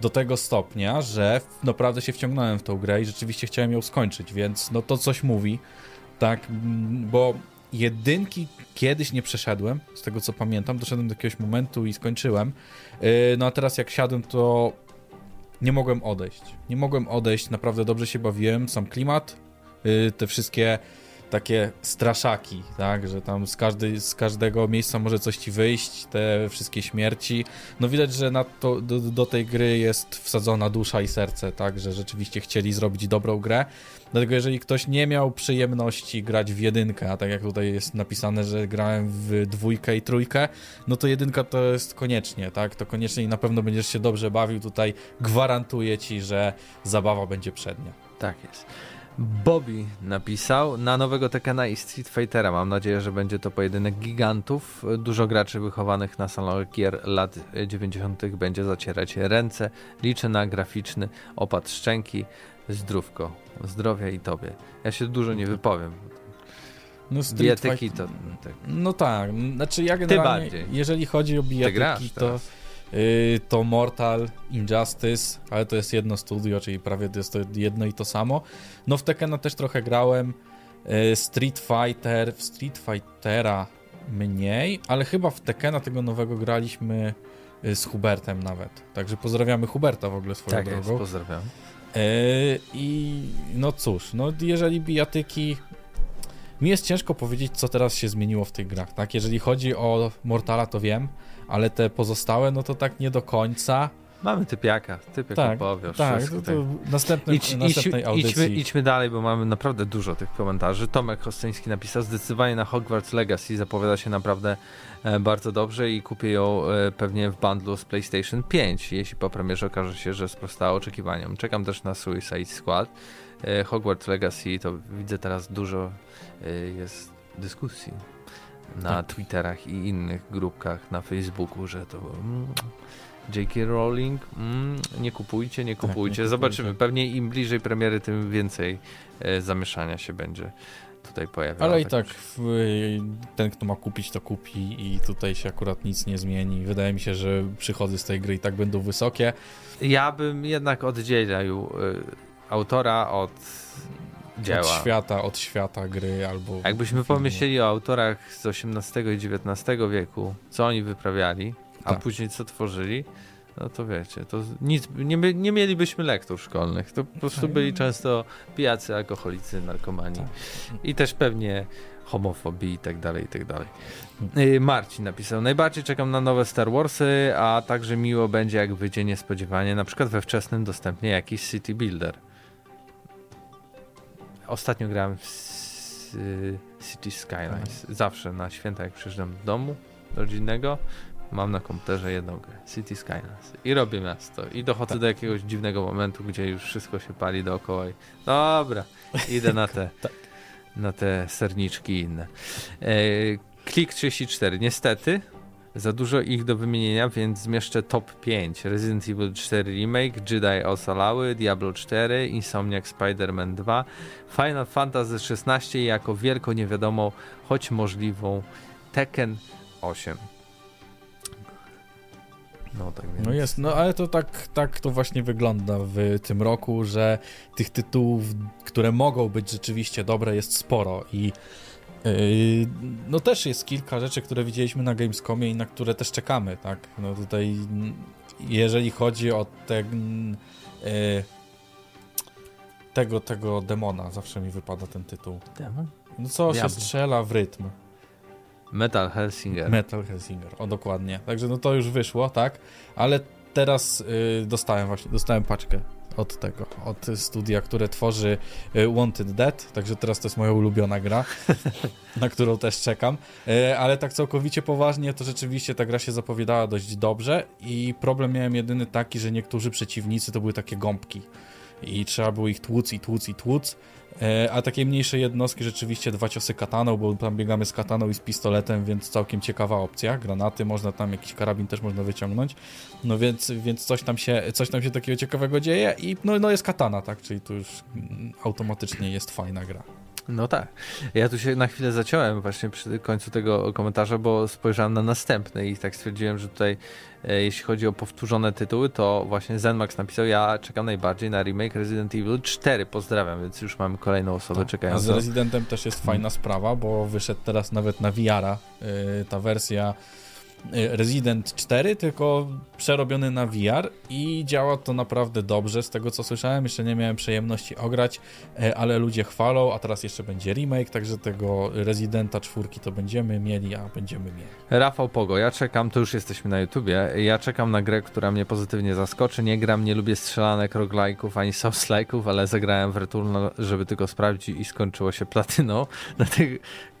do tego stopnia, że naprawdę się wciągnąłem w tą grę i rzeczywiście chciałem ją skończyć, więc no to coś mówi. Tak, bo 1 kiedyś nie przeszedłem, z tego co pamiętam, doszedłem do jakiegoś momentu i skończyłem, no a teraz jak siadłem, to nie mogłem odejść, naprawdę dobrze się bawiłem, sam klimat, te wszystkie takie straszaki, tak, że tam z każdego miejsca może coś ci wyjść, te wszystkie śmierci. No widać, że na to, do tej gry jest wsadzona dusza i serce, tak, że rzeczywiście chcieli zrobić dobrą grę. Dlatego jeżeli ktoś nie miał przyjemności grać w jedynkę, a tak jak tutaj jest napisane, że grałem w dwójkę i trójkę, no to jedynka to jest koniecznie, tak, to koniecznie i na pewno będziesz się dobrze bawił, tutaj gwarantuję ci, że zabawa będzie przednia. Tak jest. Bobby napisał, na nowego Tekkena i Street Fightera, mam nadzieję, że będzie to pojedynek gigantów, dużo graczy wychowanych na salonach gier lat 90. będzie zacierać ręce, liczę na graficzny opad szczęki, zdrówko, zdrowia i tobie. Ja się dużo nie wypowiem. No, bijatyki to... Tak. No tak, znaczy ja generalnie, jeżeli chodzi o bijatyki, to... To Mortal, Injustice, ale to jest jedno studio, czyli prawie to jest to jedno i to samo. No w Tekkena też trochę grałem, w Street Fightera mniej, ale chyba w Tekkena tego nowego graliśmy z Hubertem nawet. Także pozdrawiamy Huberta w ogóle swoją drogą. Tak jest, pozdrawiam. I no cóż, no jeżeli bijatyki... Mi jest ciężko powiedzieć, co teraz się zmieniło w tych grach, tak? Jeżeli chodzi o Mortala, to wiem, ale te pozostałe, no to tak nie do końca. Mamy typiaka tak, opowiesz. Tak, to następnej audycji. Idźmy dalej, bo mamy naprawdę dużo tych komentarzy. Tomek Hostyński napisał, zdecydowanie na Hogwarts Legacy zapowiada się naprawdę bardzo dobrze i kupię ją pewnie w bundlu z PlayStation 5, jeśli po premierze okaże się, że sprostała oczekiwaniom. Czekam też na Suicide Squad. Hogwarts Legacy, to widzę teraz dużo jest dyskusji na Twitterach i innych grupkach na Facebooku, że to J.K. Rowling, nie kupujcie. Zobaczymy, pewnie im bliżej premiery, tym więcej zamieszania się będzie tutaj pojawiało. Ale i tak ten, kto ma kupić, to kupi i tutaj się akurat nic nie zmieni. Wydaje mi się, że przychody z tej gry i tak będą wysokie. Ja bym jednak oddzielił autora od dzieła. Od świata gry albo... Jakbyśmy pomyśleli o autorach z XVIII i XIX wieku, co oni wyprawiali, a później co tworzyli, no to wiecie, to nic, nie mielibyśmy lektur szkolnych. To po prostu byli często pijacy, alkoholicy, narkomani. Tak. I też pewnie homofobii i tak dalej, i tak dalej. Marcin napisał, najbardziej czekam na nowe Star Warsy, a także miło będzie, jak wyjdzie niespodziewanie, na przykład we wczesnym dostępnie jakiś City Builder. Ostatnio grałem w City Skylines. Zawsze na święta, jak przyjeżdżam do domu rodzinnego, mam na komputerze jedną grę. City Skylines. I robię miasto. I dochodzę do jakiegoś dziwnego momentu, gdzie już wszystko się pali dookoła i dobra, idę na te na te serniczki i inne. Klik 34. Niestety za dużo ich do wymienienia, więc zmieszczę top 5. Resident Evil 4 Remake, Jedi: Ocalały, Diablo 4, Insomniac Spider-Man 2, Final Fantasy XVI i jako wielką niewiadomą, choć możliwą, Tekken 8. No tak więc. No jest, no ale to tak to właśnie wygląda w tym roku, że tych tytułów, które mogą być rzeczywiście dobre, jest sporo i no też jest kilka rzeczy, które widzieliśmy na Gamescomie i na które też czekamy, tak? No tutaj jeżeli chodzi o tego demona, zawsze mi wypada ten tytuł. Demon? No co się strzela w rytm. Metal Hellsinger, o dokładnie. Także no to już wyszło, tak? Ale teraz dostałem paczkę od studia, które tworzy Wanted Dead, także teraz to jest moja ulubiona gra, na którą też czekam, ale tak całkowicie poważnie to rzeczywiście ta gra się zapowiadała dość dobrze i problem miałem jedyny taki, że niektórzy przeciwnicy to były takie gąbki i trzeba było ich tłuc, a takie mniejsze jednostki rzeczywiście 2 ciosy kataną, bo tam biegamy z kataną i z pistoletem, więc całkiem ciekawa opcja, granaty można tam, jakiś karabin też można wyciągnąć, no więc coś tam się takiego ciekawego dzieje i no jest katana, tak, czyli tu już automatycznie jest fajna gra. No tak. Ja tu się na chwilę zaciąłem właśnie przy końcu tego komentarza, bo spojrzałem na następny i tak stwierdziłem, że tutaj jeśli chodzi o powtórzone tytuły, to właśnie Zenmax napisał, ja czekam najbardziej na remake Resident Evil 4, pozdrawiam, więc już mamy kolejną osobę czekającą. A z Residentem też jest fajna sprawa, bo wyszedł teraz nawet na VR-a ta wersja Resident 4, tylko przerobiony na VR i działa to naprawdę dobrze, z tego co słyszałem. Jeszcze nie miałem przyjemności ograć, ale ludzie chwalą, a teraz jeszcze będzie remake, także tego Residenta 4 to będziemy mieli, a będziemy mieli. Rafał Pogo, ja czekam, to już jesteśmy na YouTubie, ja czekam na grę, która mnie pozytywnie zaskoczy. Nie gram, nie lubię strzelanek, roguelike'ów ani souls-like'ów, ale zagrałem w Returnal, żeby tylko sprawdzić i skończyło się platyną. Na tę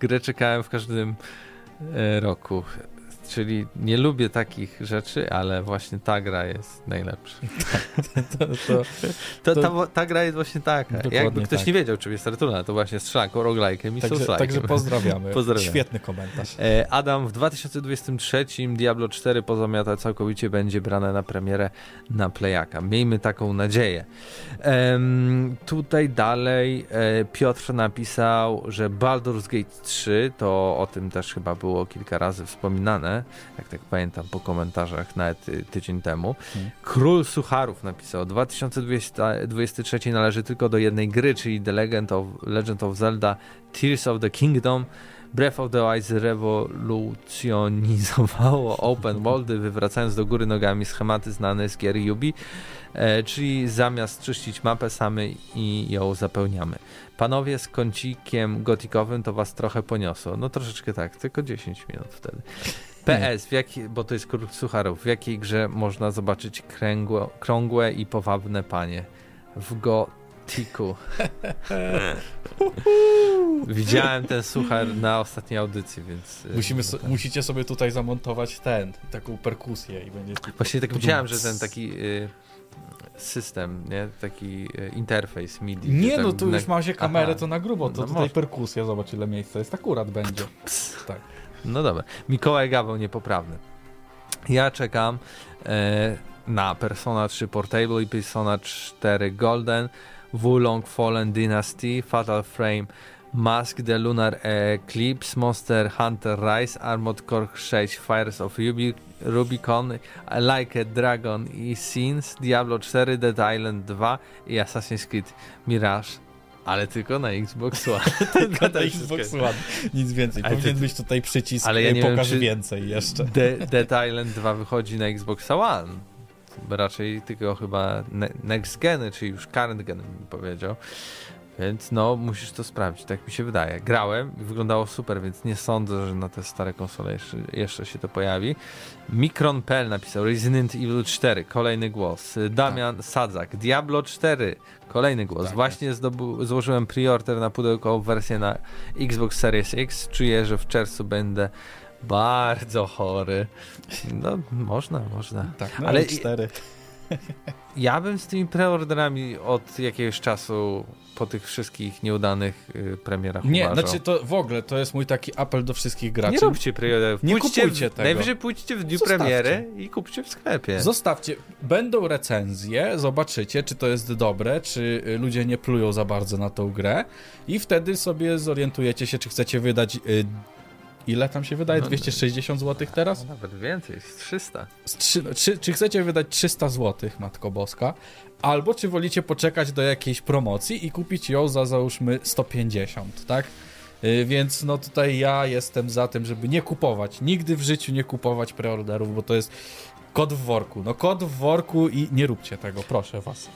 grę czekałem w każdym roku. Czyli nie lubię takich rzeczy, ale właśnie ta gra jest najlepsza. Ta gra jest właśnie taka. Jakby ktoś nie wiedział, czym jest Returnal, to właśnie strzelanką, roguelike'em i souls-like'em. Także pozdrawiamy. Świetny komentarz. Adam, w 2023 Diablo 4 pozamiata całkowicie, będzie brane na premierę na Playaka. Miejmy taką nadzieję. Tutaj dalej Piotr napisał, że Baldur's Gate 3, to o tym też chyba było kilka razy wspominane, jak tak pamiętam po komentarzach nawet tydzień temu. Król Sucharów napisał, 2023 należy tylko do jednej gry, czyli The Legend of Zelda Tears of the Kingdom. Breath of the Wild rewolucjonizowało open worldy, wywracając do góry nogami schematy znane z gier Yubi, czyli zamiast czyścić mapę sami i ją zapełniamy. Panowie z kącikiem gotikowym to was trochę poniosło. No troszeczkę tak, tylko 10 minut wtedy. PS, bo to jest Król Sucharów, w jakiej grze można zobaczyć krągłe i powabne panie? W Gotiku. Widziałem ten suchar na ostatniej audycji, więc... Musicie sobie tutaj zamontować taką perkusję i będzie... Właśnie tak widziałem, że ten taki... system, nie? Taki interfejs MIDI. Nie, no tu już ma się kamerę, to na grubo, to no tutaj może. Perkusja, zobacz ile miejsca jest, akurat będzie. Tak. No dobra. Mikołaj Gaweł, niepoprawny. Ja czekam na Persona 3 Portable i Persona 4 Golden, Wulong Fallen Dynasty, Fatal Frame, Mask, The Lunar Eclipse, Monster Hunter Rise, Armored Core 6, Fires of Rubicon, Like a Dragon i Sins, Diablo 4, Dead Island 2 i Assassin's Creed Mirage, ale tylko na Xbox One. Tylko na Xbox One, nic więcej. Powinien być tutaj przycisk, ale ja nie pokaż wiem, więcej jeszcze. Dead Island 2 wychodzi na Xbox One. Raczej tylko chyba next geny, czyli już current gen bym powiedział. Więc no, musisz to sprawdzić, tak mi się wydaje. Grałem i wyglądało super, więc nie sądzę, że na te stare konsole jeszcze się to pojawi. Mikron.pl napisał Resident Evil 4, kolejny głos. Damian tak. Sadzak, Diablo 4, kolejny głos. Tak. Właśnie złożyłem pre-order na pudełko wersję na Xbox Series X. Czuję, że w czerwcu będę bardzo chory. No, można. Tak, no ale... 4. Ja bym z tymi preorderami od jakiegoś czasu po tych wszystkich nieudanych premierach uważał. Znaczy to w ogóle to jest mój taki apel do wszystkich graczy. Nie róbcie preorderów, nie kupujcie tego. Najwyżej pójdźcie w dniu premiery i kupcie w sklepie. Zostawcie, będą recenzje, zobaczycie czy to jest dobre, czy ludzie nie plują za bardzo na tą grę i wtedy sobie zorientujecie się, czy chcecie wydać... Ile tam się wydaje? 260 zł teraz? Nawet więcej, z 300. Czy chcecie wydać 300 zł, Matko Boska? Albo czy wolicie poczekać do jakiejś promocji i kupić ją za załóżmy 150, tak? Więc no tutaj ja jestem za tym, żeby nie kupować, nigdy w życiu nie kupować preorderów, bo to jest kot w worku. No kot w worku i nie róbcie tego, proszę was.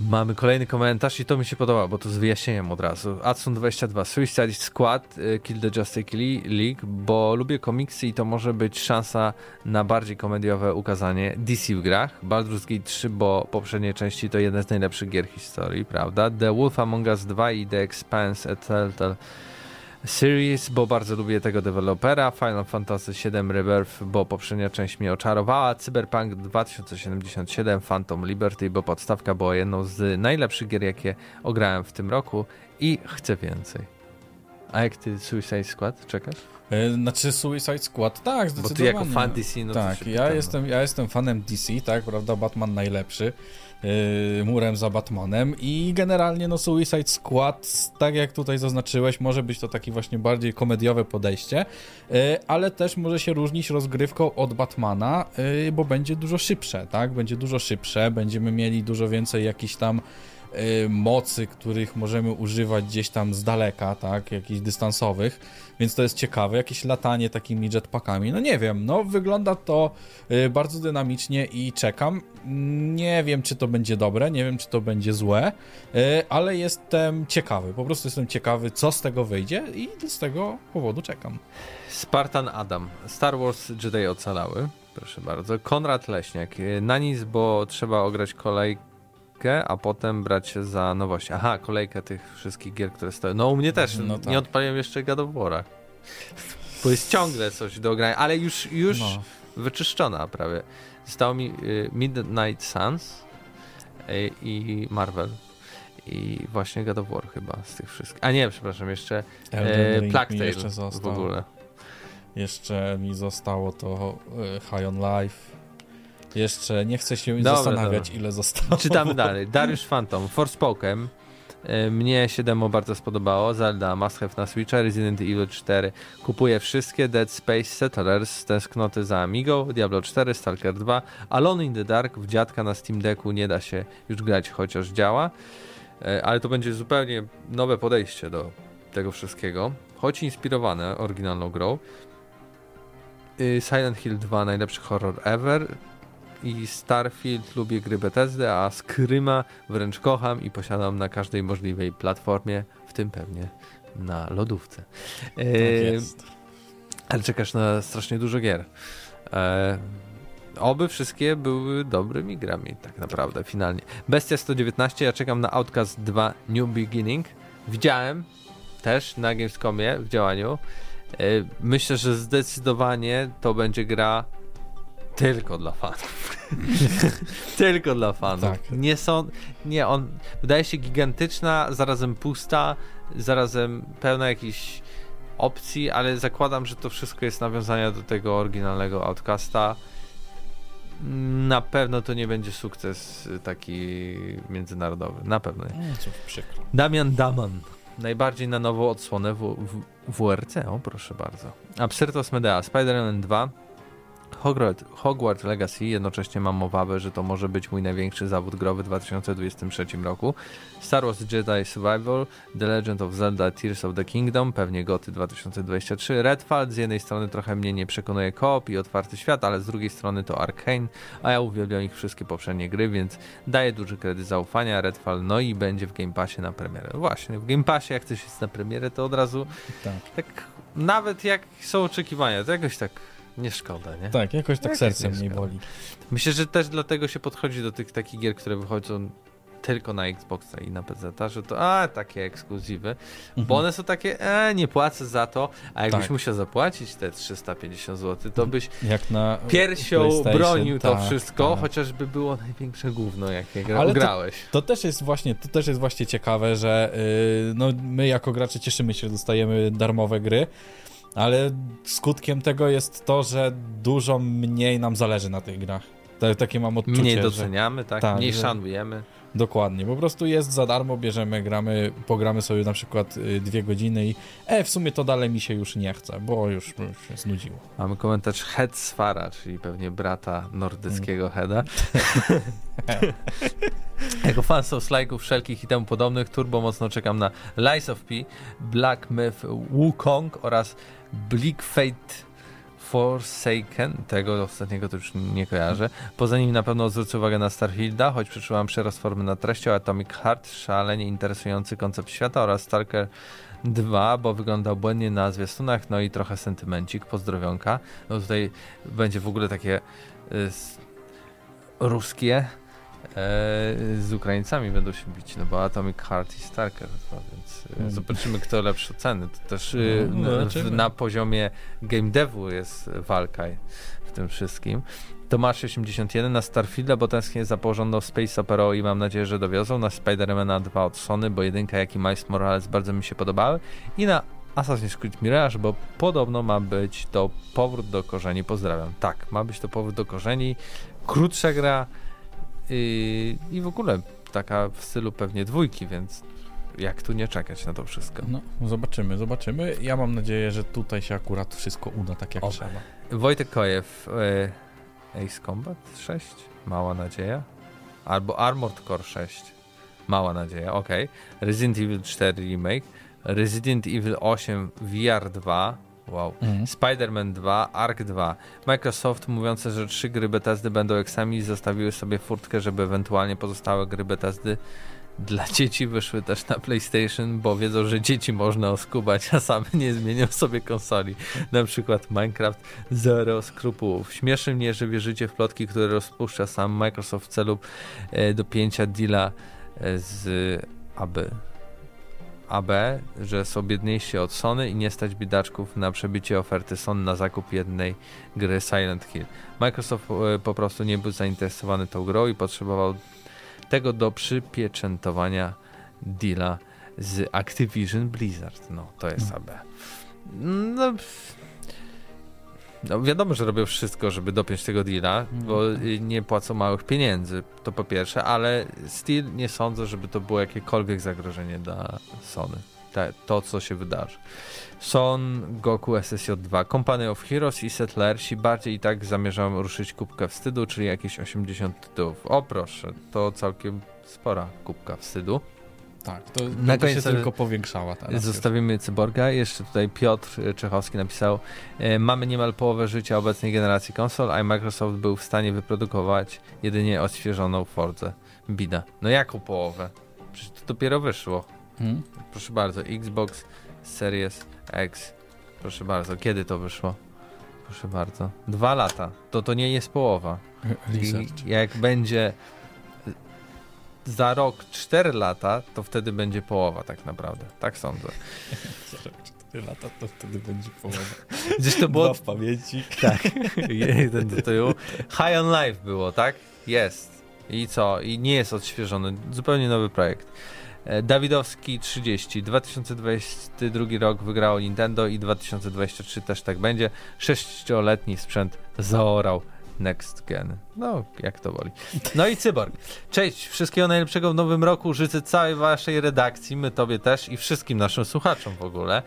Mamy kolejny komentarz i to mi się podoba, bo to z wyjaśnieniem od razu. Adson22, Suicide Squad, Kill the Justice League, bo lubię komiksy i to może być szansa na bardziej komediowe ukazanie DC w grach. Baldur's Gate 3, bo poprzednie części to jeden z najlepszych gier historii, prawda? The Wolf Among Us 2 i The Expanse a Telltale Series, bo bardzo lubię tego dewelopera. Final Fantasy VII Rebirth, bo poprzednia część mnie oczarowała. Cyberpunk 2077, Phantom Liberty, bo podstawka była jedną z najlepszych gier, jakie ograłem w tym roku i chcę więcej. A jak ty Suicide Squad czekasz? Znaczy Suicide Squad, tak, zdecydowanie. Bo ty jako fan DC, no tak, ja jestem fanem DC, tak, prawda, Batman najlepszy. Murem za Batmanem i generalnie no Suicide Squad, tak jak tutaj zaznaczyłeś, może być to takie właśnie bardziej komediowe podejście, ale też może się różnić rozgrywką od Batmana, bo będzie dużo szybsze, tak? Będziemy mieli dużo więcej jakichś tam mocy, których możemy używać gdzieś tam z daleka, tak, jakichś dystansowych, więc to jest ciekawe, jakieś latanie takimi jetpackami, no nie wiem, no wygląda to bardzo dynamicznie i czekam, nie wiem czy to będzie dobre, nie wiem czy to będzie złe, ale jestem ciekawy, po prostu jestem ciekawy co z tego wyjdzie i z tego powodu czekam. Spartan Adam, Star Wars Jedi Ocalały, proszę bardzo, Konrad Leśniak, na nic, bo trzeba ograć kolejkę, a potem brać się za nowości. Aha, kolejkę tych wszystkich gier, które stoją. No u mnie też, no tak. Nie odpaliłem jeszcze God of War'a. Bo jest ciągle coś do grania, ale już no. Wyczyszczona prawie. Zostało mi Midnight Suns i Marvel i właśnie God of War chyba z tych wszystkich. A nie, przepraszam, jeszcze Plague Tale jeszcze w ogóle. Jeszcze mi zostało to High On Life. Jeszcze nie chcę się zastanawiać, ile zostało. Czytamy dalej. Dariusz Phantom, Forspoken. Mnie 7 bardzo spodobało. Zelda, Must Have na Switcha, Resident Evil 4. Kupuję wszystkie. Dead Space, Settlers, Tęsknoty za Amigo, Diablo 4, Stalker 2, Alone in the Dark, w dziadka na Steam Decku nie da się już grać, chociaż działa. Ale to będzie zupełnie nowe podejście do tego wszystkiego. Choć inspirowane oryginalną grą. Silent Hill 2, najlepszy horror ever. I Starfield, lubię gry Bethesdy, a Skryma wręcz kocham i posiadam na każdej możliwej platformie, w tym pewnie na lodówce. Tak jest. Ale czekasz na strasznie dużo gier. Oby wszystkie były dobrymi grami tak naprawdę finalnie. Bestia 119, ja czekam na Outcast 2 New Beginning. Widziałem też na Gamescomie w działaniu. Myślę, że zdecydowanie to będzie gra tylko dla fanów. Tylko dla fanów. Tak. Nie, wydaje się gigantyczna, zarazem pusta, zarazem pełna jakichś opcji, ale zakładam, że to wszystko jest nawiązania do tego oryginalnego Outcasta. Na pewno to nie będzie sukces taki międzynarodowy. Na pewno. Damian Daman. Najbardziej na nową odsłonę WRC. O, proszę bardzo. Absyrtos Medea, Spider-Man 2. Hogwarts Legacy, jednocześnie mam obawę, że to może być mój największy zawód growy w 2023 roku. Star Wars Jedi Survival, The Legend of Zelda Tears of the Kingdom, pewnie GOTY 2023, Redfall, z jednej strony trochę mnie nie przekonuje co-op i otwarty świat, ale z drugiej strony to Arkane, a ja uwielbiam ich wszystkie poprzednie gry, więc daję duży kredyt zaufania, Redfall, no i będzie w Game Passie na premierę. Właśnie, w Game Passie jak coś jest na premierę, to od razu tak nawet jak są oczekiwania, to jakoś tak nie szkoda, nie? Tak, jakoś tak sercem mnie boli. Myślę, że też dlatego się podchodzi do tych takich gier, które wychodzą tylko na Xboxa i na PC-ta, że to takie ekskluzywy, bo one są takie, nie płacę za to, a jakbyś musiał zapłacić te 350 zł, to byś jak na piersią bronił to wszystko, chociażby było największe gówno, jakie grałeś. To też jest właśnie ciekawe, że my jako gracze cieszymy się, dostajemy darmowe gry, ale skutkiem tego jest to, że dużo mniej nam zależy na tych grach. Takie mam odczucie. Mniej doceniamy, mniej szanujemy. Dokładnie, po prostu jest za darmo, bierzemy, gramy, pogramy sobie na przykład 2 godziny i w sumie to dalej mi się już nie chce, bo już się znudziło. Mamy komentarz Head Sfara, czyli pewnie brata nordyckiego Heda. Jako fan Souls-like'ów wszelkich i temu podobnych, turbo mocno czekam na Lies of P, Black Myth Wukong oraz Bleak Fate Forsaken, tego ostatniego to już nie kojarzę. Poza nim na pewno zwrócę uwagę na Starfielda, choć przeczyłam przerost formy nad treścią, Atomic Heart, szalenie interesujący koncept świata, oraz Stalker 2, bo wygląda błędnie na zwiastunach, no i trochę sentymencik, pozdrowionka. No tutaj będzie w ogóle takie ruskie z Ukraińcami będą się bić, no bo Atomic Heart i Stalker 2, więc zobaczymy, kto lepsze ceny. To też na poziomie game devu jest walka w tym wszystkim. Tomasz 81 na Starfielda, bo tęsknię za porządną Space Opera i mam nadzieję, że dowiozą. Na Spidermana 2 od Sony, bo jedynka, jak i Miles Morales bardzo mi się podobały. I na Assassin's Creed Mirage, bo podobno ma być to powrót do korzeni. Pozdrawiam. Tak, ma być to powrót do korzeni. Krótsza gra, i w ogóle taka w stylu pewnie 2, więc jak tu nie czekać na to wszystko? No, zobaczymy. Ja mam nadzieję, że tutaj się akurat wszystko uda tak jak trzeba. Wojtek Kojew, Ace Combat 6, mała nadzieja, albo Armored Core 6. Mała nadzieja, okej. Okay. Resident Evil 4 Remake, Resident Evil 8 VR 2, wow, Spider-Man 2, Ark 2. Microsoft mówiące, że 3 gry Bethesdy będą eksami i zostawiły sobie furtkę, żeby ewentualnie pozostałe gry Bethesdy dla dzieci wyszły też na PlayStation, bo wiedzą, że dzieci można oskubać, a same nie zmienią sobie konsoli. Na przykład Minecraft, zero skrupułów. Śmieszy mnie, że wierzycie w plotki, które rozpuszcza sam Microsoft w celu dopięcia deala z AB, że są biedniejsi od Sony i nie stać biedaczków na przebicie oferty Sony na zakup jednej gry Silent Hill. Microsoft po prostu nie był zainteresowany tą grą i potrzebował tego do przypieczętowania deala z Activision Blizzard. No, to jest AB. No, wiadomo, że robią wszystko, żeby dopiąć tego deala, bo nie płacą małych pieniędzy, to po pierwsze, ale still nie sądzę, żeby to było jakiekolwiek zagrożenie dla Sony. To, co się wydarzy. Son, Goku, SSJ2, Company of Heroes i Settlersi bardziej i tak zamierzam ruszyć kubkę wstydu, czyli jakieś 80 tytułów. O proszę, to całkiem spora kubka wstydu. Tak, to na koniec się tylko powiększała. Zostawimy Cyborga. Jeszcze tutaj Piotr Czechowski napisał: mamy niemal połowę życia obecnej generacji konsol, a Microsoft był w stanie wyprodukować jedynie odświeżoną Fordzę. Bida. No jaką połowę? Przecież to dopiero wyszło. Proszę bardzo, Xbox Series X. Proszę bardzo, kiedy to wyszło? Proszę bardzo. 2 lata. To nie jest połowa. Jak będzie za rok 4 lata, to wtedy będzie połowa tak naprawdę. Tak sądzę. Za rok 4 lata, to wtedy będzie połowa. Gdzieś to było... 2 w pamięci. Tak. 1 do tyłu. High On Life było, tak? Jest. I co? I nie jest odświeżony. Zupełnie nowy projekt. Dawidowski 30. 2022 rok wygrało Nintendo i 2023 też tak będzie. 6-letni sprzęt zaorał Next Gen. No, jak to woli. No i Cyborg. Cześć, wszystkiego najlepszego w nowym roku. Życzę całej waszej redakcji, my tobie też i wszystkim naszym słuchaczom w ogóle.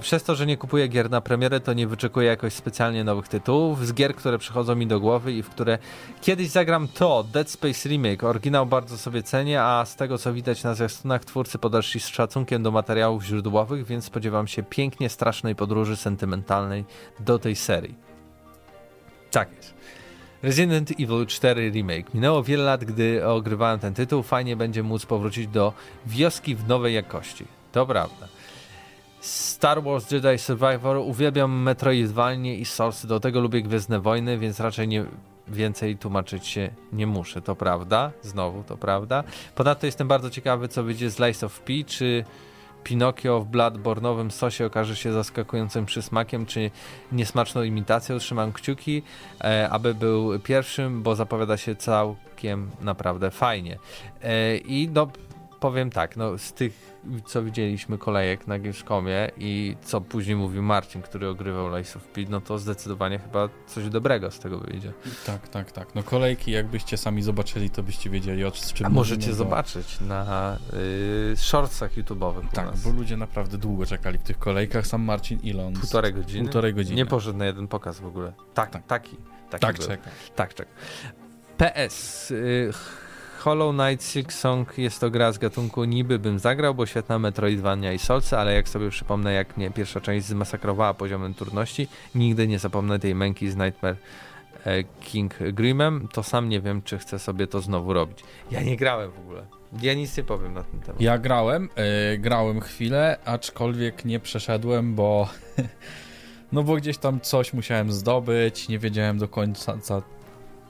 Przez to, że nie kupuję gier na premierę, to nie wyczekuję jakoś specjalnie nowych tytułów. Z gier, które przychodzą mi do głowy i w które kiedyś zagram, to Dead Space Remake. Oryginał bardzo sobie cenię, a z tego, co widać na zwiastunach, twórcy podeszli z szacunkiem do materiałów źródłowych, więc spodziewam się pięknie strasznej podróży sentymentalnej do tej serii. Tak jest. Resident Evil 4 Remake. Minęło wiele lat, gdy ogrywałem ten tytuł. Fajnie będzie móc powrócić do wioski w nowej jakości. To prawda. Star Wars Jedi Survivor. Uwielbiam Metroidvanie i Source. Do tego lubię Gwiezdne Wojny, więc raczej nie więcej tłumaczyć się nie muszę. To prawda. Znowu to prawda. Ponadto jestem bardzo ciekawy, co wyjdzie z Lies of P, czy Pinokio w Bloodborne'owym sosie okaże się zaskakującym przysmakiem czy niesmaczną imitacją. Trzymam kciuki, aby był pierwszym, bo zapowiada się całkiem naprawdę fajnie. I no, powiem tak, no, z tych, co widzieliśmy kolejek na Gamescomie i co później mówił Marcin, który ogrywał Lies of P, no to zdecydowanie chyba coś dobrego z tego wyjdzie. Tak. No kolejki, jakbyście sami zobaczyli, to byście wiedzieli, o czym. A możecie zobaczyć na shortsach YouTube'owych. Tak, bo ludzie naprawdę długo czekali w tych kolejkach. Sam Marcin, ile on? Półtorej godziny. Nie poszedł na jeden pokaz w ogóle. Tak, czeka. PS. Hollow Knight Silk Song jest to gra z gatunku niby bym zagrał, bo świetna Metroidvania i Solce, ale jak sobie przypomnę, jak mnie pierwsza część zmasakrowała poziomem trudności, nigdy nie zapomnę tej męki z Nightmare King Grimmem, to sam nie wiem, czy chcę sobie to znowu robić. Ja nie grałem w ogóle. Ja nic nie powiem na ten temat. Ja grałem chwilę, aczkolwiek nie przeszedłem, bo no bo gdzieś tam coś musiałem zdobyć, nie wiedziałem do końca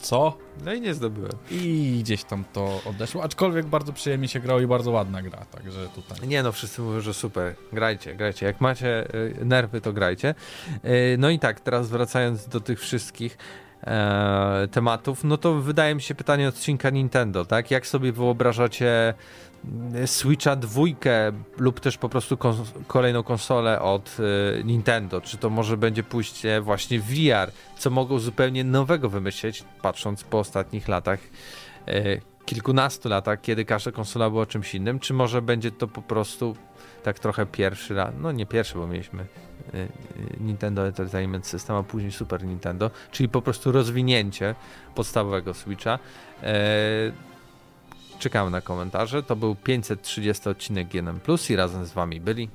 co? No i nie zdobyłem. I gdzieś tam to odeszło, aczkolwiek bardzo przyjemnie się grało i bardzo ładna gra, także tutaj. Nie no, wszyscy mówią, że super, grajcie, jak macie nerwy, to grajcie. No i tak, teraz wracając do tych wszystkich tematów, no to wydaje mi się pytanie odcinka Nintendo, tak? Jak sobie wyobrażacie Switcha 2 lub też po prostu kolejną konsolę od Nintendo? Czy to może będzie pójście właśnie w VR? Co mogą zupełnie nowego wymyśleć, patrząc po ostatnich latach, kilkunastu latach, kiedy każda konsola była czymś innym? Czy może będzie to po prostu tak trochę pierwszy raz, no nie pierwszy, bo mieliśmy Nintendo Entertainment System, a później Super Nintendo, czyli po prostu rozwinięcie podstawowego Switcha. Czekamy na komentarze. To był 530 odcinek GNM Plus i razem z wami byli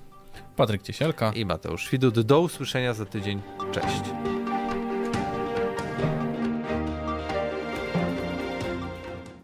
Patryk Ciesielka i Mateusz Fidut. Do usłyszenia za tydzień. Cześć.